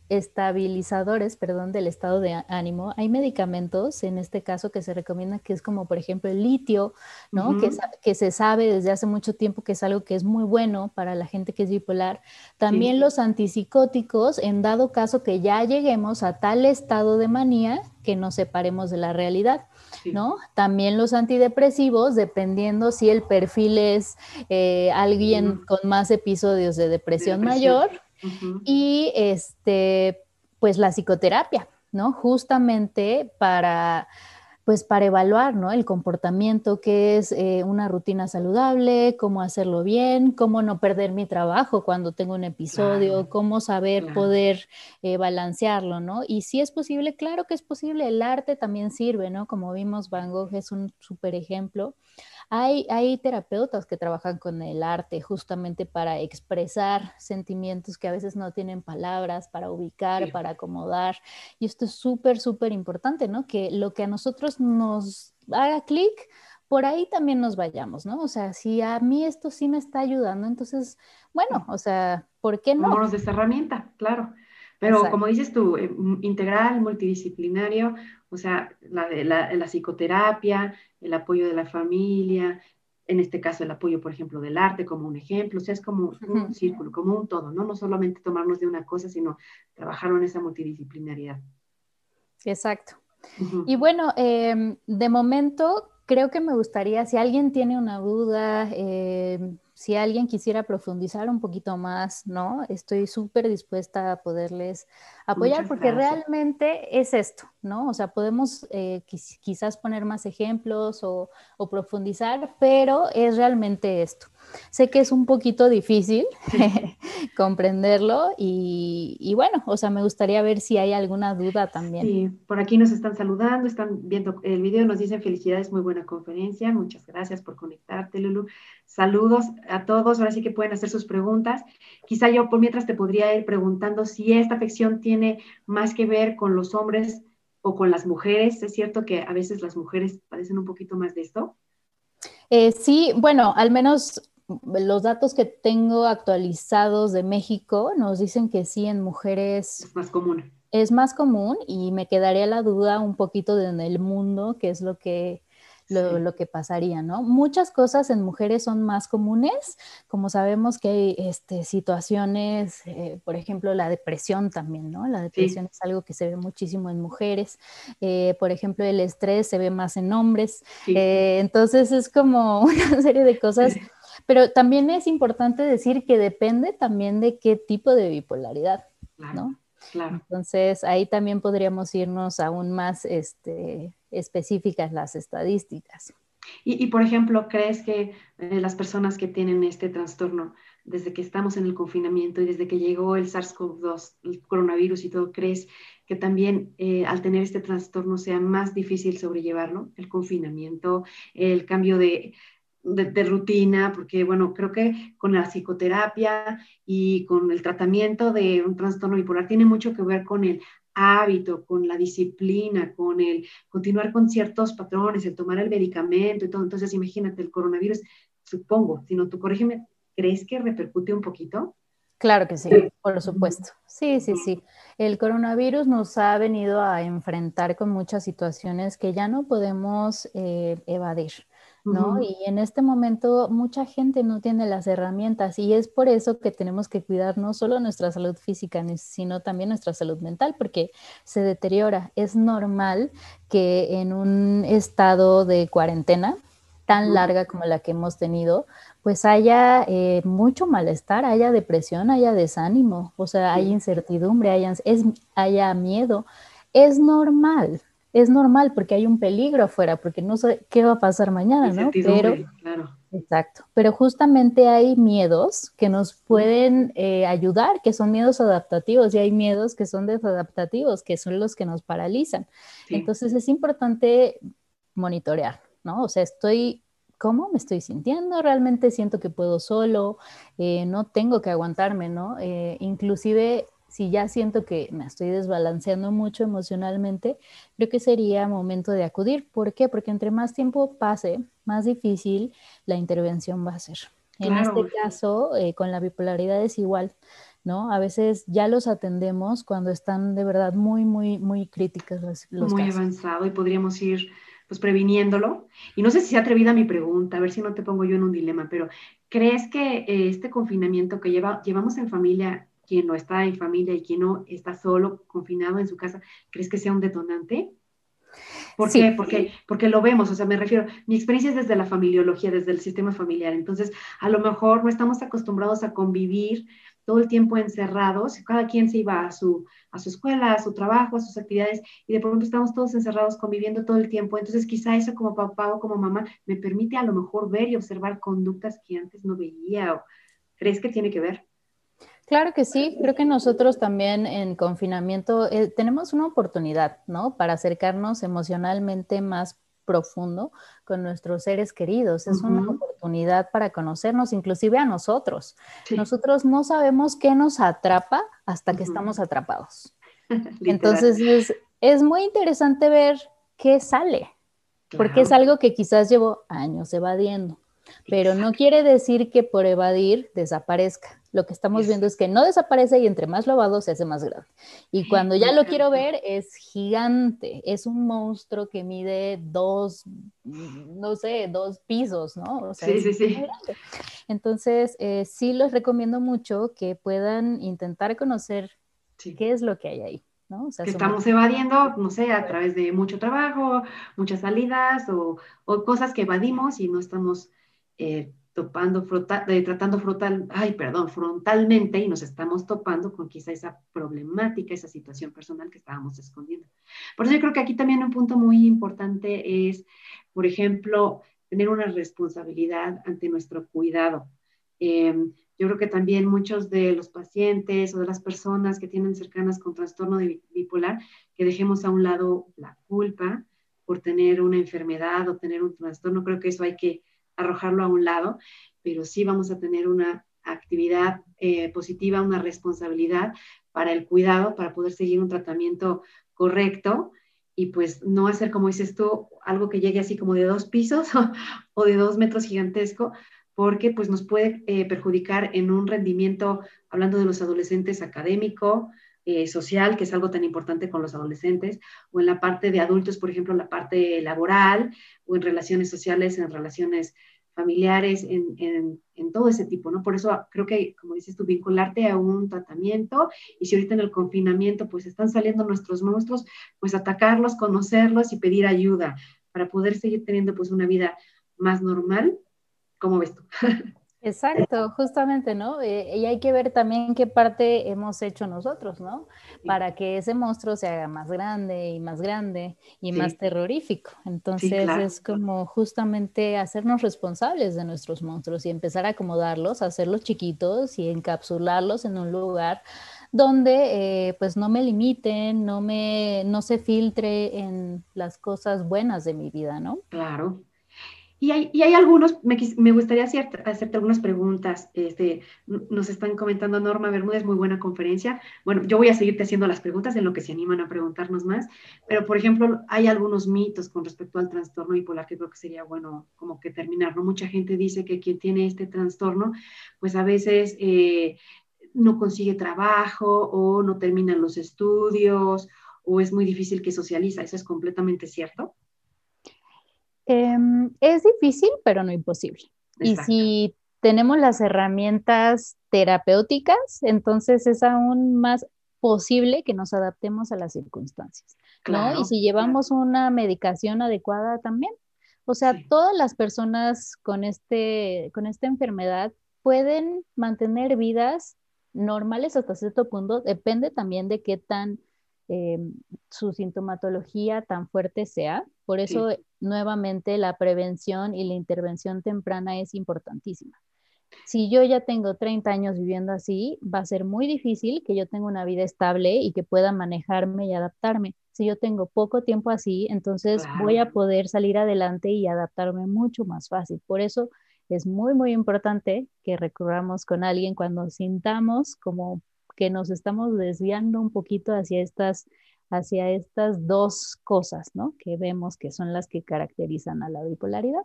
estabilizadores, perdón, del estado de ánimo, hay medicamentos, en este caso, que se recomienda que es como, por ejemplo, el litio, ¿no? Uh-huh. Que, que se sabe desde hace mucho tiempo que es algo que es muy bueno para la gente que es bipolar. También sí. los antipsicóticos, en dado caso que ya lleguemos a tal estado de manía, que nos separemos de la realidad, sí. ¿no? También los antidepresivos, dependiendo si el perfil es eh, alguien uh-huh. con más episodios de depresión, de depresión. mayor, uh-huh. y este, pues la psicoterapia, ¿no? Justamente para... pues para evaluar, ¿no? El comportamiento, que es eh, una rutina saludable, cómo hacerlo bien, cómo no perder mi trabajo cuando tengo un episodio, claro, cómo saber claro. poder eh, balancearlo, ¿no? Y si es posible, claro que es posible, el arte también sirve, ¿no? Como vimos, Van Gogh es un súper ejemplo. Hay, hay terapeutas que trabajan con el arte justamente para expresar sentimientos que a veces no tienen palabras, para ubicar, sí. para acomodar. Y esto es súper, súper importante, ¿no? Que lo que a nosotros nos haga clic, por ahí también nos vayamos, ¿no? O sea, si a mí esto sí me está ayudando, entonces, bueno, o sea, ¿por qué no? Vámonos de esta herramienta, claro. Pero exacto. como dices tú, eh, integral, multidisciplinario, o sea, la, la, la psicoterapia, el apoyo de la familia, en este caso el apoyo, por ejemplo, del arte como un ejemplo, o sea, es como un uh-huh. círculo, como un todo, ¿no? No solamente tomarnos de una cosa, sino trabajarlo en esa multidisciplinariedad. Exacto. Uh-huh. Y bueno, eh, de momento creo que me gustaría, si alguien tiene una duda... Eh, si alguien quisiera profundizar un poquito más, ¿no? Estoy súper dispuesta a poderles apoyar porque realmente es esto, ¿no? O sea, podemos eh, quizás poner más ejemplos o, o profundizar, pero es realmente esto. Sé que es un poquito difícil comprenderlo y, y bueno, o sea, me gustaría ver si hay alguna duda también. Sí, por aquí nos están saludando, están viendo el video, nos dicen felicidades, muy buena conferencia, muchas gracias por conectarte, Lulu. Saludos a todos, ahora sí que pueden hacer sus preguntas. Quizá yo por mientras te podría ir preguntando si esta afección tiene más que ver con los hombres o con las mujeres. ¿Es cierto que a veces las mujeres padecen un poquito más de esto? Eh, sí, bueno, al menos los datos que tengo actualizados de México nos dicen que sí, en mujeres... Es más común. Es más común y me quedaría la duda un poquito de en el mundo, qué es lo que... Lo, sí. lo que pasaría, ¿no? Muchas cosas en mujeres son más comunes, como sabemos que hay este, situaciones, eh, por ejemplo, la depresión también, ¿no? La depresión sí. es algo que se ve muchísimo en mujeres, eh, por ejemplo, el estrés se ve más en hombres, sí. eh, entonces es como una serie de cosas... Sí. Pero también es importante decir que depende también de qué tipo de bipolaridad, claro, ¿no? Claro. Entonces, ahí también podríamos irnos aún más este, específicas las estadísticas. Y, y, por ejemplo, ¿crees que eh, las personas que tienen este trastorno, desde que estamos en el confinamiento y desde que llegó el SARS CoV dos, el coronavirus y todo, ¿crees que también eh, al tener este trastorno sea más difícil sobrellevarlo? El confinamiento, el cambio de... De, de rutina, porque bueno, creo que con la psicoterapia y con el tratamiento de un trastorno bipolar tiene mucho que ver con el hábito, con la disciplina, con el continuar con ciertos patrones, el tomar el medicamento y todo. Entonces, imagínate, el coronavirus, supongo, si no tú corrígeme, ¿crees que repercute un poquito? Claro que sí, por supuesto. Sí, sí, sí. El coronavirus nos ha venido a enfrentar con muchas situaciones que ya no podemos eh, evadir, ¿no? Uh-huh. Y en este momento mucha gente no tiene las herramientas y es por eso que tenemos que cuidar no solo nuestra salud física, sino también nuestra salud mental, porque se deteriora. Es normal que en un estado de cuarentena tan larga como la que hemos tenido, pues haya eh, mucho malestar, haya depresión, haya desánimo, o sea, hay incertidumbre, haya, es, haya miedo. Es normal, es normal porque hay un peligro afuera, porque no sé qué va a pasar mañana, ¿no? Pero, claro. Exacto, pero justamente hay miedos que nos pueden eh, ayudar, que son miedos adaptativos, y hay miedos que son desadaptativos, que son los que nos paralizan. Sí. Entonces es importante monitorear, ¿no? O sea, estoy, ¿cómo me estoy sintiendo? Realmente siento que puedo solo, eh, no tengo que aguantarme, ¿no? Eh, inclusive, si ya siento que me estoy desbalanceando mucho emocionalmente, creo que sería momento de acudir. ¿Por qué? Porque entre más tiempo pase, más difícil la intervención va a ser. En claro. este caso, eh, con la bipolaridad es igual, ¿no? A veces ya los atendemos cuando están de verdad muy, muy, muy críticas los, los muy casos. Muy avanzado y podríamos ir... pues previniéndolo, y no sé si se ha atrevido a mi pregunta, a ver si no te pongo yo en un dilema, pero ¿crees que eh, este confinamiento que lleva, llevamos en familia, quien no está en familia y quien no está solo, confinado en su casa, ¿crees que sea un detonante? ¿Por sí. qué? Porque, porque lo vemos, o sea, me refiero, mi experiencia es desde la familiología, desde el sistema familiar, entonces a lo mejor no estamos acostumbrados a convivir todo el tiempo encerrados, cada quien se iba a su, a su escuela, a su trabajo, a sus actividades, y de pronto estamos todos encerrados, conviviendo todo el tiempo, entonces quizá eso como papá o como mamá me permite a lo mejor ver y observar conductas que antes no veía. ¿Crees que tiene que ver? Claro que sí, creo que nosotros también en confinamiento eh, tenemos una oportunidad, ¿no? Para acercarnos emocionalmente más profundo con nuestros seres queridos. Es uh-huh. una oportunidad para conocernos, inclusive a nosotros. Sí. Nosotros no sabemos qué nos atrapa hasta uh-huh. que estamos atrapados. Entonces es, es muy interesante ver qué sale, claro. porque es algo que quizás llevo años evadiendo, pero Exacto. no quiere decir que por evadir desaparezca. Lo que estamos yes. viendo es que no desaparece y entre más lo evado se hace más grande. Y cuando ya lo quiero ver es gigante, es un monstruo que mide dos, no sé, dos pisos, ¿no? O sea, sí, sí, sí. Grande. Entonces, eh, sí les recomiendo mucho que puedan intentar conocer sí. qué es lo que hay ahí, ¿no? O sea, que estamos evadiendo, no sé, a través de mucho trabajo, muchas salidas o, o cosas que evadimos y no estamos... Eh, topando, frota, eh, tratando frontal, ay, perdón, frontalmente y nos estamos topando con quizá esa problemática, esa situación personal que estábamos escondiendo. Por eso yo creo que aquí también un punto muy importante es, por ejemplo, tener una responsabilidad ante nuestro cuidado. Eh, yo creo que también muchos de los pacientes o de las personas que tienen cercanas con trastorno bipolar, que dejemos a un lado la culpa por tener una enfermedad o tener un trastorno, creo que eso hay que arrojarlo a un lado, pero sí vamos a tener una actividad eh, positiva, una responsabilidad para el cuidado, para poder seguir un tratamiento correcto y pues no hacer, como dices tú, algo que llegue así como de dos pisos o, o de dos metros gigantesco, porque pues nos puede eh, perjudicar en un rendimiento, hablando de los adolescentes, académico, eh, social, que es algo tan importante con los adolescentes, o en la parte de adultos, por ejemplo, la parte laboral, o en relaciones sociales, en relaciones familiares, en, en, en todo ese tipo, ¿no? Por eso creo que, como dices tú, vincularte a un tratamiento, y si ahorita en el confinamiento, pues están saliendo nuestros monstruos, pues atacarlos, conocerlos y pedir ayuda, para poder seguir teniendo pues una vida más normal, ¿cómo ves tú? Exacto, justamente, ¿no? Eh, y hay que ver también qué parte hemos hecho nosotros, ¿no? Sí. Para que ese monstruo se haga más grande y más grande y sí. más terrorífico. Entonces sí, claro. es como justamente hacernos responsables de nuestros monstruos y empezar a acomodarlos, hacerlos chiquitos y encapsularlos en un lugar donde eh, pues no me limiten, no me, no se filtre en las cosas buenas de mi vida, ¿no? Claro. Y hay, y hay algunos, me, me gustaría hacerte, hacerte algunas preguntas. Este, nos están comentando Norma Bermúdez, muy buena conferencia. Bueno, yo voy a seguirte haciendo las preguntas en lo que se animan a preguntarnos más. Pero, por ejemplo, hay algunos mitos con respecto al trastorno bipolar que creo que sería bueno como que terminar, ¿no? Mucha gente dice que quien tiene este trastorno, pues a veces eh, no consigue trabajo o no termina los estudios o es muy difícil que socializa. ¿Eso es completamente cierto? Eh, es difícil, pero no imposible. Exacto. Y si tenemos las herramientas terapéuticas, entonces es aún más posible que nos adaptemos a las circunstancias, claro, ¿no? Y si llevamos claro. una medicación adecuada también. O sea, sí. todas las personas con, este, con esta enfermedad pueden mantener vidas normales hasta cierto punto, depende también de qué tan eh, su sintomatología tan fuerte sea. Por eso, sí. nuevamente, la prevención y la intervención temprana es importantísima. Si yo ya tengo treinta años viviendo así, va a ser muy difícil que yo tenga una vida estable y que pueda manejarme y adaptarme. Si yo tengo poco tiempo así, entonces claro. voy a poder salir adelante y adaptarme mucho más fácil. Por eso es muy, muy importante que recurramos con alguien cuando sintamos como que nos estamos desviando un poquito hacia estas, hacia estas dos cosas, ¿no? Que vemos que son las que caracterizan a la bipolaridad.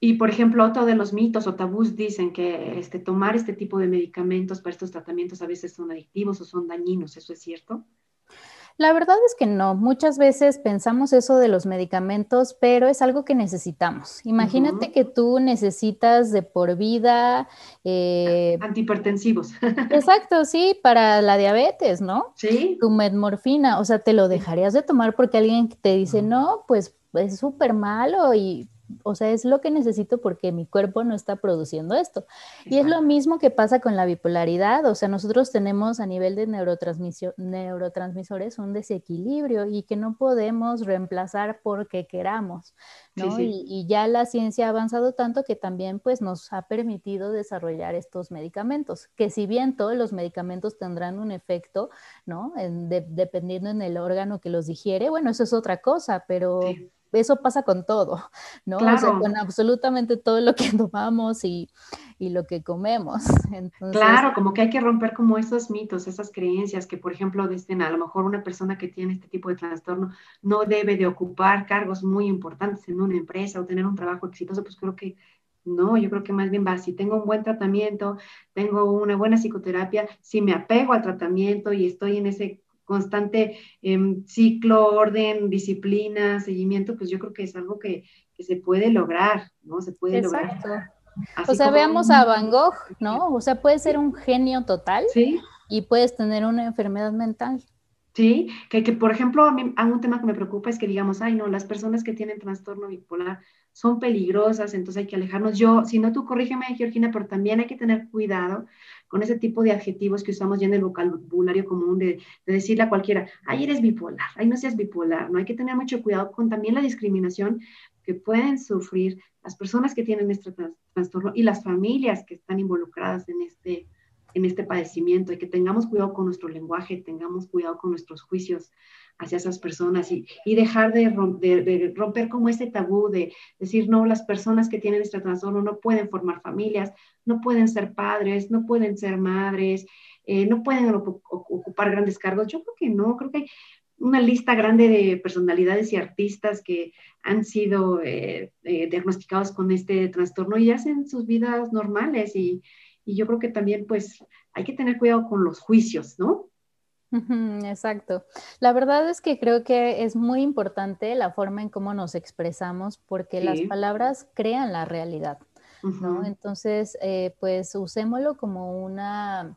Y, por ejemplo, otro de los mitos o tabús dicen que este, tomar este tipo de medicamentos para estos tratamientos a veces son adictivos o son dañinos. ¿Eso es cierto? La verdad es que no. Muchas veces pensamos eso de los medicamentos, pero es algo que necesitamos. Imagínate uh-huh. que tú necesitas de por vida... Eh, antihipertensivos. Exacto, sí, para la diabetes, ¿no? Sí. Tu metmorfina, o sea, te lo dejarías de tomar porque alguien te dice, uh-huh. no, pues es súper malo y... O sea, es lo que necesito porque mi cuerpo no está produciendo esto. Y es lo mismo que pasa con la bipolaridad. O sea, nosotros tenemos a nivel de neurotransmisio- neurotransmisores un desequilibrio y que no podemos reemplazar porque queramos, ¿no? Sí, sí. Y, y ya la ciencia ha avanzado tanto que también pues, nos ha permitido desarrollar estos medicamentos. Que si bien todos los medicamentos tendrán un efecto, ¿no? En, de, dependiendo en el órgano que los digiere, bueno, eso es otra cosa, pero... Sí. Eso pasa con todo, ¿no? Claro. O sea, con absolutamente todo lo que tomamos y, y lo que comemos. Entonces, claro, como que hay que romper como esos mitos, esas creencias que, por ejemplo, dicen, a lo mejor una persona que tiene este tipo de trastorno no debe de ocupar cargos muy importantes en una empresa o tener un trabajo exitoso. Pues creo que no, yo creo que más bien va, si tengo un buen tratamiento, tengo una buena psicoterapia, si me apego al tratamiento y estoy en ese... constante eh, ciclo, orden, disciplina, seguimiento, pues yo creo que es algo que, que se puede lograr, ¿no? Se puede Exacto. lograr. Así o sea, como... veamos a Van Gogh, ¿no? O sea, puedes ser un genio total ¿Sí? y puedes tener una enfermedad mental. Sí, que, que por ejemplo, a mí, a un tema que me preocupa es que digamos, ay no, las personas que tienen trastorno bipolar son peligrosas, entonces hay que alejarnos. Yo, si no tú corrígeme, Georgina, pero también hay que tener cuidado con ese tipo de adjetivos que usamos ya en el vocabulario común de, de decirle a cualquiera, ay eres bipolar, ay no seas bipolar, no hay que tener mucho cuidado con también la discriminación que pueden sufrir las personas que tienen este trastorno y las familias que están involucradas en este en este padecimiento y que tengamos cuidado con nuestro lenguaje, tengamos cuidado con nuestros juicios hacia esas personas y, y dejar de romper, de, de romper como ese tabú de decir, no, las personas que tienen este trastorno no pueden formar familias, no pueden ser padres, no pueden ser madres, eh, no pueden op- ocupar grandes cargos. Yo creo que no, creo que hay una lista grande de personalidades y artistas que han sido eh, eh, diagnosticados con este trastorno y hacen sus vidas normales y Y yo creo que también, pues, hay que tener cuidado con los juicios, ¿no? Exacto. La verdad es que creo que es muy importante la forma en cómo nos expresamos, porque sí. las palabras crean la realidad, ¿no? Uh-huh. Entonces, eh, pues, usémoslo como una...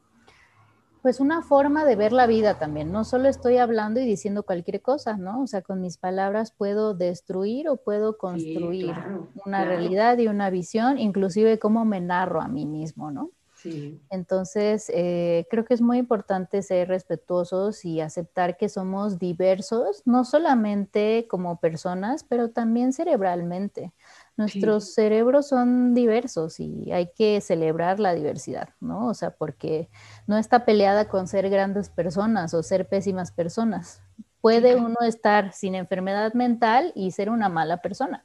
pues una forma de ver la vida también, no solo estoy hablando y diciendo cualquier cosa, ¿no? O sea, con mis palabras puedo destruir o puedo construir sí, claro, una claro. realidad y una visión, inclusive cómo me narro a mí mismo, ¿no? Sí. Entonces, eh, creo que es muy importante ser respetuosos y aceptar que somos diversos, no solamente como personas, pero también cerebralmente. Nuestros sí. cerebros son diversos y hay que celebrar la diversidad, ¿no? O sea, porque no está peleada con ser grandes personas o ser pésimas personas. Puede sí. uno estar sin enfermedad mental y ser una mala persona.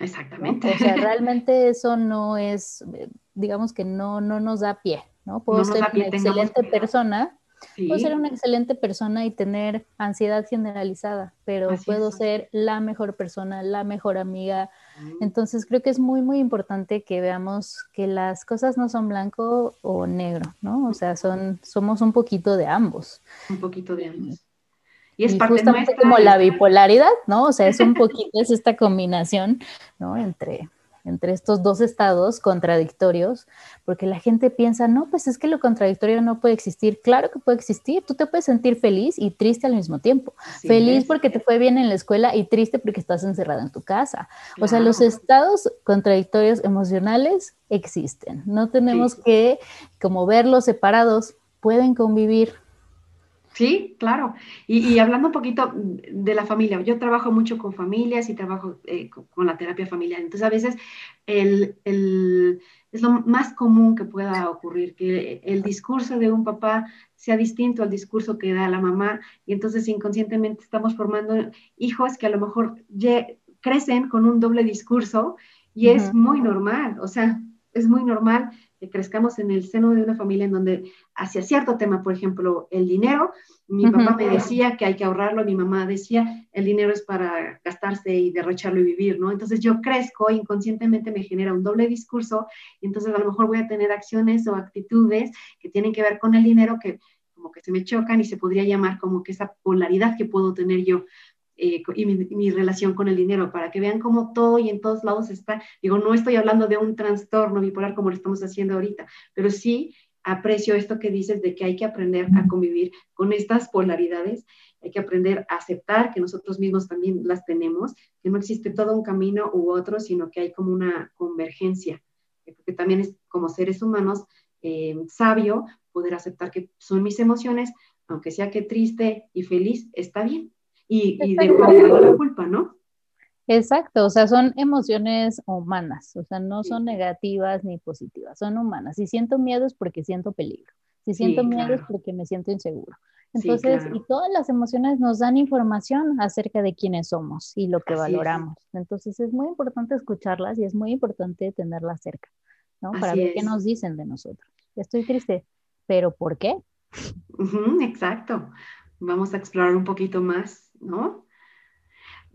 Exactamente. ¿No? O sea, realmente eso no es, digamos que no, no nos da pie, ¿no? Puedo no ser una excelente persona Sí. Puedo ser una excelente persona y tener ansiedad generalizada, pero Así puedo es. ser la mejor persona, la mejor amiga. Uh-huh. Entonces creo que es muy, muy importante que veamos que las cosas no son blanco o negro, ¿no? O sea, son, somos un poquito de ambos. Un poquito de ambos. Y es y parte justamente nuestra, como la bipolaridad, ¿no? O sea, es un poquito, es esta combinación, ¿no? Entre... entre estos dos estados contradictorios, porque la gente piensa, no, pues es que lo contradictorio no puede existir. Claro que puede existir, tú te puedes sentir feliz y triste al mismo tiempo. Sí, feliz es. porque te fue bien en la escuela y triste porque estás encerrada en tu casa. Claro. O sea, los estados contradictorios emocionales existen. No tenemos sí. que, como verlos separados, pueden convivir. Sí, claro. Y, y hablando un poquito de la familia, yo trabajo mucho con familias y trabajo eh, con, con la terapia familiar. Entonces, a veces el, el, es lo más común que pueda ocurrir, que el discurso de un papá sea distinto al discurso que da la mamá. Y entonces, inconscientemente, estamos formando hijos que a lo mejor ye, crecen con un doble discurso y uh-huh. es muy normal. O sea, es muy normal que crezcamos en el seno de una familia en donde hacia cierto tema, por ejemplo, el dinero, mi uh-huh. papá me decía que hay que ahorrarlo, mi mamá decía el dinero es para gastarse y derrocharlo y vivir, ¿no? Entonces yo crezco, inconscientemente me genera un doble discurso, y entonces a lo mejor voy a tener acciones o actitudes que tienen que ver con el dinero que como que se me chocan y se podría llamar como que esa polaridad que puedo tener yo. Eh, y mi, mi relación con el dinero, para que vean cómo todo y en todos lados está. Digo, no estoy hablando de un trastorno bipolar como lo estamos haciendo ahorita, pero sí aprecio esto que dices de que hay que aprender a convivir con estas polaridades, hay que aprender a aceptar que nosotros mismos también las tenemos, que no existe todo un camino u otro, sino que hay como una convergencia, porque también es como seres humanos eh, sabio poder aceptar que son mis emociones, aunque sea que triste y feliz, está bien. Y, y de la culpa, ¿no? Exacto, o sea, son emociones humanas, o sea, no sí. son negativas ni positivas, son humanas. Si siento miedo es porque siento peligro, si siento sí, miedo claro. es porque me siento inseguro. Entonces, sí, claro. y todas las emociones nos dan información acerca de quiénes somos y lo que Así valoramos. Es. Entonces, es muy importante escucharlas y es muy importante tenerlas cerca, ¿no? Así Para ver es. qué nos dicen de nosotros. Estoy triste, ¿pero por qué? Uh-huh, exacto. Vamos a explorar un poquito más, ¿no?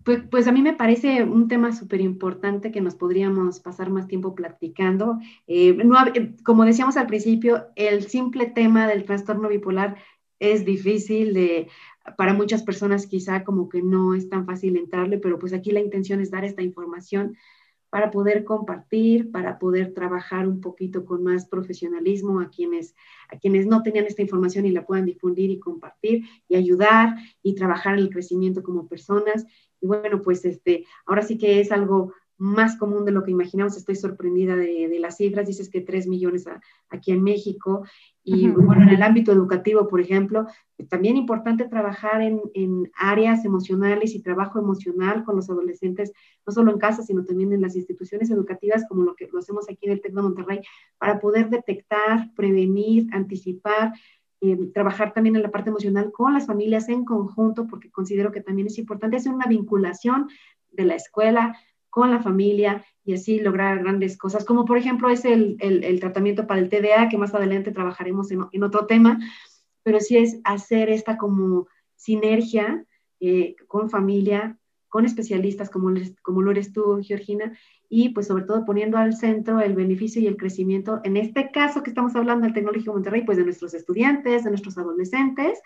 Pues, pues a mí me parece un tema súper importante que nos podríamos pasar más tiempo platicando. Eh, no, como decíamos al principio, el simple tema del trastorno bipolar es difícil de... Para muchas personas quizá como que no es tan fácil entrarle, pero pues aquí la intención es dar esta información para poder compartir, para poder trabajar un poquito con más profesionalismo a quienes, a quienes no tenían esta información y la puedan difundir y compartir y ayudar y trabajar el crecimiento como personas. Y bueno, pues este, ahora sí que es algo más común de lo que imaginamos. Estoy sorprendida de, de las cifras. Dices que tres millones a, aquí en México. Y Ajá. bueno, en el ámbito educativo, por ejemplo, también importante trabajar en, en áreas emocionales y trabajo emocional con los adolescentes, no solo en casa, sino también en las instituciones educativas, como lo que lo hacemos aquí en el Tec de Monterrey, para poder detectar, prevenir, anticipar, eh, trabajar también en la parte emocional con las familias en conjunto, porque considero que también es importante hacer una vinculación de la escuela con la familia y así lograr grandes cosas, como por ejemplo es el, el, el tratamiento para el T D A, que más adelante trabajaremos en, en otro tema, pero sí es hacer esta como sinergia eh, con familia, con especialistas como, les, como lo eres tú, Georgina, y pues sobre todo poniendo al centro el beneficio y el crecimiento, en este caso que estamos hablando del Tecnológico de Monterrey, pues de nuestros estudiantes, de nuestros adolescentes,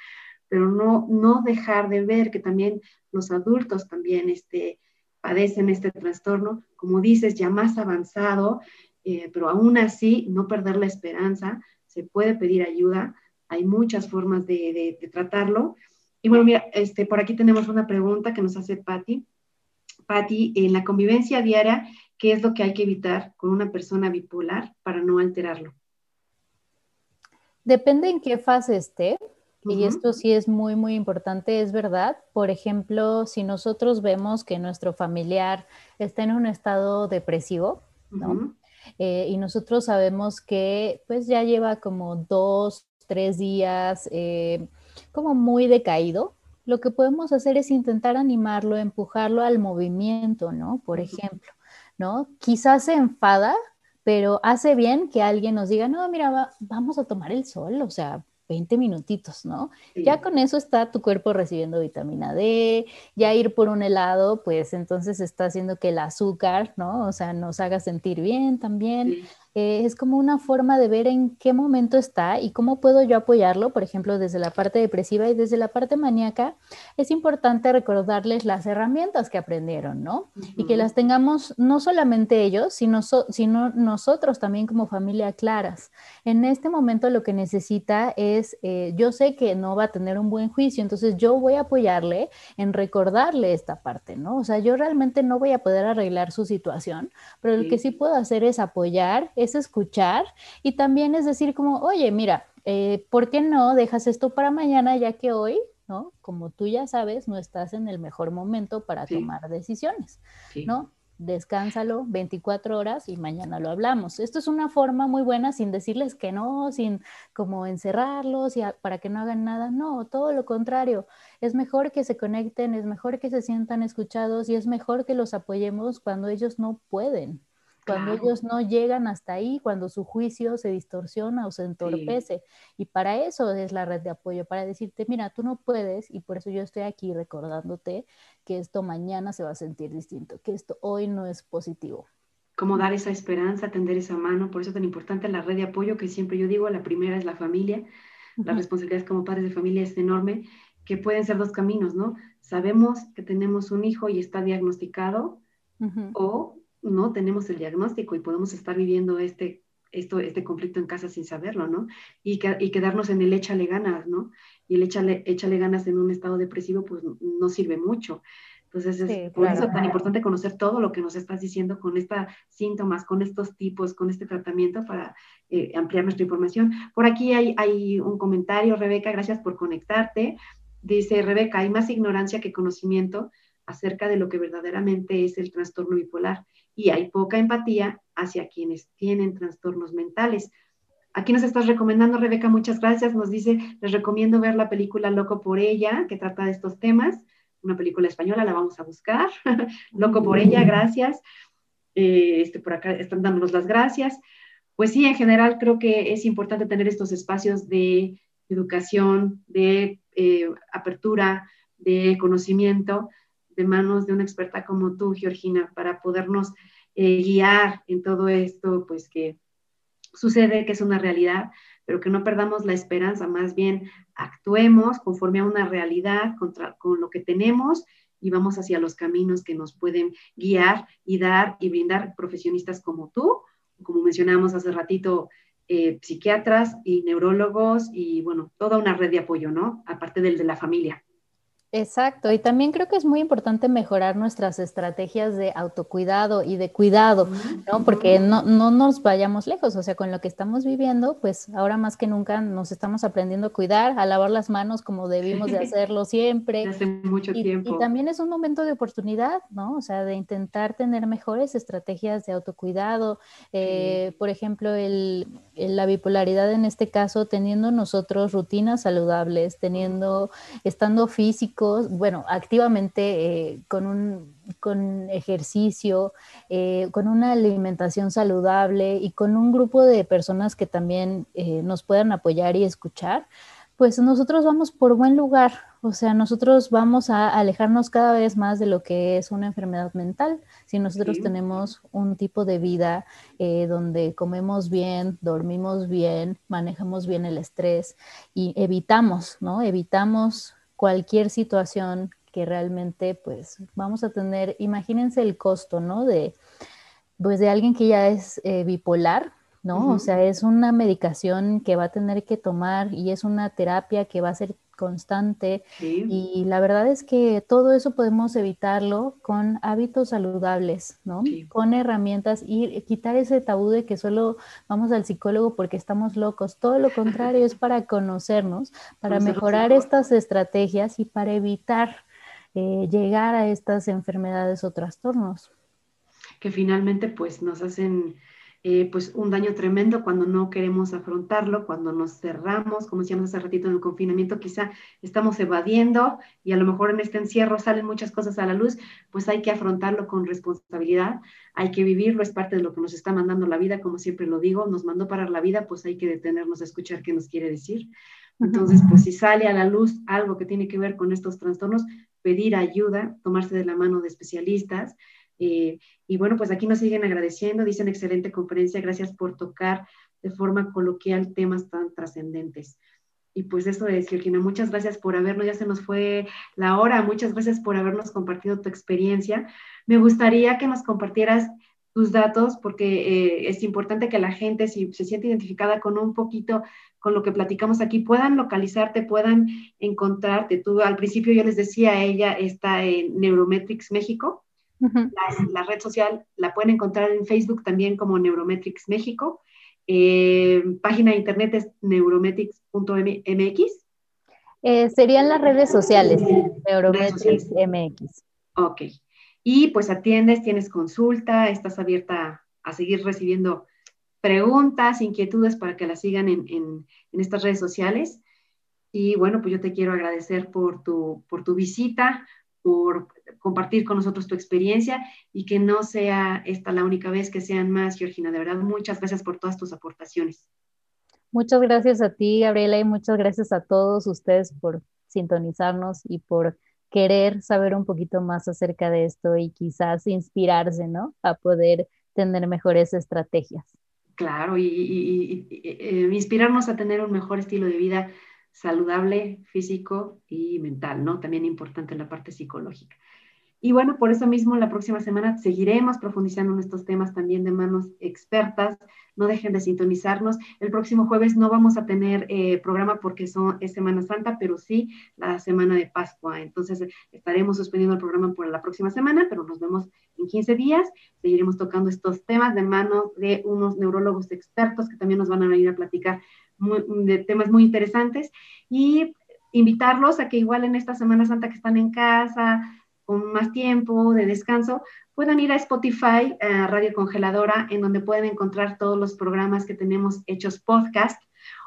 pero no, no dejar de ver que también los adultos también, este, padecen este trastorno, como dices, ya más avanzado, eh, pero aún así no perder la esperanza, se puede pedir ayuda, hay muchas formas de, de, de tratarlo. Y bueno, mira, este, por aquí tenemos una pregunta que nos hace Patti. Patti, en la convivencia diaria, ¿qué es lo que hay que evitar con una persona bipolar para no alterarlo? Depende en qué fase esté. Y esto sí es muy, muy importante, es verdad. Por ejemplo, si nosotros vemos que nuestro familiar está en un estado depresivo, ¿no? Uh-huh. Eh, y nosotros sabemos que pues ya lleva como dos, tres días eh, como muy decaído, lo que podemos hacer es intentar animarlo, empujarlo al movimiento, ¿no? Por ejemplo, ¿no? Quizás se enfada, pero hace bien que alguien nos diga, no, mira, va, vamos a tomar el sol, o sea, veinte minutitos, ¿no? Sí. Ya con eso está tu cuerpo recibiendo vitamina D, ya ir por un helado, pues entonces está haciendo que el azúcar, ¿no? O sea, nos haga sentir bien también. Sí. Eh, es como una forma de ver en qué momento está y cómo puedo yo apoyarlo, por ejemplo, desde la parte depresiva y desde la parte maníaca. Es importante recordarles las herramientas que aprendieron, ¿no? Uh-huh. Y que las tengamos no solamente ellos, sino, so- sino nosotros también como familia claras. En este momento lo que necesita es, eh, yo sé que no va a tener un buen juicio, entonces yo voy a apoyarle en recordarle esta parte, ¿no? O sea, yo realmente no voy a poder arreglar su situación, pero sí. Lo que sí puedo hacer es apoyar, es escuchar y también es decir como, oye, mira, eh, ¿por qué no dejas esto para mañana ya que hoy, ¿no? Como tú ya sabes, no estás en el mejor momento para sí. tomar decisiones, sí. ¿no? Descánsalo veinticuatro horas y mañana lo hablamos. Esto es una forma muy buena sin decirles que no, sin como encerrarlos y a, para que no hagan nada. No, todo lo contrario. Es mejor que se conecten, es mejor que se sientan escuchados y es mejor que los apoyemos cuando ellos no pueden. Cuando claro. ellos no llegan hasta ahí, cuando su juicio se distorsiona o se entorpece. Sí. Y para eso es la red de apoyo, para decirte, mira, tú no puedes y por eso yo estoy aquí recordándote que esto mañana se va a sentir distinto, que esto hoy no es positivo. Cómo dar esa esperanza, tender esa mano, por eso es tan importante la red de apoyo que siempre yo digo, la primera es la familia, la uh-huh. responsabilidad como padres de familia es enorme, que pueden ser dos caminos, ¿no? Sabemos que tenemos un hijo y está diagnosticado uh-huh. o... no tenemos el diagnóstico y podemos estar viviendo este, esto, este conflicto en casa sin saberlo, ¿no? Y, que, y quedarnos en el échale ganas, ¿no? Y el échale, échale ganas en un estado depresivo, pues no sirve mucho. Entonces, es sí, por claro, eso es tan importante conocer todo lo que nos estás diciendo con estos síntomas, con estos tipos, con este tratamiento para eh, ampliar nuestra información. Por aquí hay, hay un comentario, Rebeca, gracias por conectarte. Dice, Rebeca, hay más ignorancia que conocimiento acerca de lo que verdaderamente es el trastorno bipolar y hay poca empatía hacia quienes tienen trastornos mentales. Aquí nos estás recomendando, Rebeca, muchas gracias. Nos dice, les recomiendo ver la película Loco por ella, que trata de estos temas. Una película española, la vamos a buscar. Loco por ella, gracias. Eh, este, por acá están dándonos las gracias. Pues sí, en general creo que es importante tener estos espacios de educación, de eh, apertura, de conocimiento, de manos de una experta como tú, Georgina, para podernos eh, guiar en todo esto, pues que sucede, que es una realidad, pero que no perdamos la esperanza, más bien actuemos conforme a una realidad, contra, con lo que tenemos, y vamos hacia los caminos que nos pueden guiar y dar y brindar profesionistas como tú, como mencionábamos hace ratito, eh, psiquiatras y neurólogos, y bueno, toda una red de apoyo, ¿no? Aparte del de la familia. Exacto, y también creo que es muy importante mejorar nuestras estrategias de autocuidado y de cuidado, ¿no? Porque no, no nos vayamos lejos, o sea, con lo que estamos viviendo, pues ahora más que nunca nos estamos aprendiendo a cuidar, a lavar las manos como debimos de hacerlo siempre. Hace mucho tiempo. Y, y también es un momento de oportunidad, ¿no? O sea, de intentar tener mejores estrategias de autocuidado, eh, sí. Por ejemplo, el, el, la bipolaridad en este caso, teniendo nosotros rutinas saludables, teniendo, estando físicos, bueno, activamente eh, con un con ejercicio, eh, con una alimentación saludable y con un grupo de personas que también eh, nos puedan apoyar y escuchar, pues nosotros vamos por buen lugar, o sea, nosotros vamos a alejarnos cada vez más de lo que es una enfermedad mental. Si nosotros sí. tenemos un tipo de vida eh, donde comemos bien, dormimos bien, manejamos bien el estrés y evitamos, ¿no? Evitamos cualquier situación que realmente, pues, vamos a tener, imagínense el costo, ¿no? De, pues, de alguien que ya es eh, bipolar, ¿no? Uh-huh. O sea, es una medicación que va a tener que tomar y es una terapia que va a ser constante. Sí. Y la verdad es que todo eso podemos evitarlo con hábitos saludables, ¿no? Sí. Con herramientas y quitar ese tabú de que solo vamos al psicólogo porque estamos locos. Todo lo contrario, es para conocernos, para Conocer mejorar estas estrategias y para evitar eh, llegar a estas enfermedades o trastornos. Que finalmente pues nos hacen eh, pues un daño tremendo cuando no queremos afrontarlo, cuando nos cerramos, como decíamos hace ratito en el confinamiento, quizá estamos evadiendo y a lo mejor en este encierro salen muchas cosas a la luz, pues hay que afrontarlo con responsabilidad, hay que vivirlo, es parte de lo que nos está mandando la vida, como siempre lo digo, nos mandó parar la vida, pues hay que detenernos a escuchar qué nos quiere decir. Entonces, pues si sale a la luz algo que tiene que ver con estos trastornos, pedir ayuda, tomarse de la mano de especialistas. Eh, y bueno, pues aquí nos siguen agradeciendo, dicen excelente conferencia, gracias por tocar de forma coloquial temas tan trascendentes. Y pues eso es, Georgina, muchas gracias por habernos, ya se nos fue la hora, muchas gracias por habernos compartido tu experiencia. Me gustaría que nos compartieras tus datos, porque eh, es importante que la gente, si se siente identificada con un poquito, con lo que platicamos aquí, puedan localizarte, puedan encontrarte. Tú, al principio yo les decía, ella está en Neurometrics México, uh-huh. la, la red social la pueden encontrar en Facebook también como Neurometrics México, eh, página de internet es neurometrics punto m x. Eh, serían las redes sociales, Neurometrics M X. Ok. Y pues atiendes, tienes consulta, estás abierta a seguir recibiendo preguntas, inquietudes para que las sigan en, en, en estas redes sociales. Y bueno, pues yo te quiero agradecer por tu, por tu visita, por compartir con nosotros tu experiencia y que no sea esta la única vez, que sean más, Georgina. De verdad, muchas gracias por todas tus aportaciones. Muchas gracias a ti, Gabriela, y muchas gracias a todos ustedes por sintonizarnos y por querer saber un poquito más acerca de esto y quizás inspirarse, ¿no? A poder tener mejores estrategias. Claro, y, y, y, y inspirarnos a tener un mejor estilo de vida saludable, físico y mental, ¿no? También importante la parte psicológica. Y bueno, por eso mismo la próxima semana seguiremos profundizando en estos temas también de manos expertas. No dejen de sintonizarnos. El próximo jueves no vamos a tener eh, programa porque son, es Semana Santa, pero sí la semana de Pascua. Entonces estaremos suspendiendo el programa por la próxima semana, pero nos vemos en quince días. Seguiremos tocando estos temas de manos de unos neurólogos expertos que también nos van a venir a platicar muy, de temas muy interesantes. Y invitarlos a que igual en esta Semana Santa que están en casa, con más tiempo de descanso, puedan ir a Spotify, a Radio Congeladora, en donde pueden encontrar todos los programas que tenemos hechos podcast,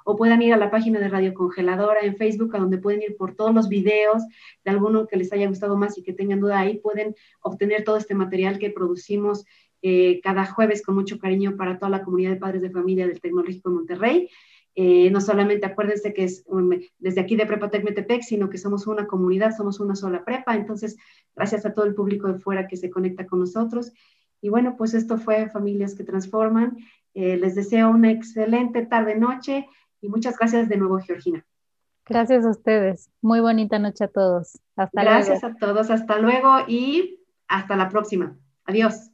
o puedan ir a la página de Radio Congeladora en Facebook, a donde pueden ir por todos los videos de alguno que les haya gustado más y que tengan duda ahí, pueden obtener todo este material que producimos eh, cada jueves con mucho cariño para toda la comunidad de padres de familia del Tecnológico de Monterrey. Eh, no solamente acuérdense que es um, desde aquí de Prepa Tec Metepec, sino que somos una comunidad, somos una sola prepa, entonces gracias a todo el público de fuera que se conecta con nosotros. Y bueno, pues esto fue Familias que Transforman, eh, les deseo una excelente tarde-noche y muchas gracias de nuevo, Georgina. Gracias a ustedes, muy bonita noche a todos, hasta luego. Gracias a todos, hasta luego y hasta la próxima, adiós.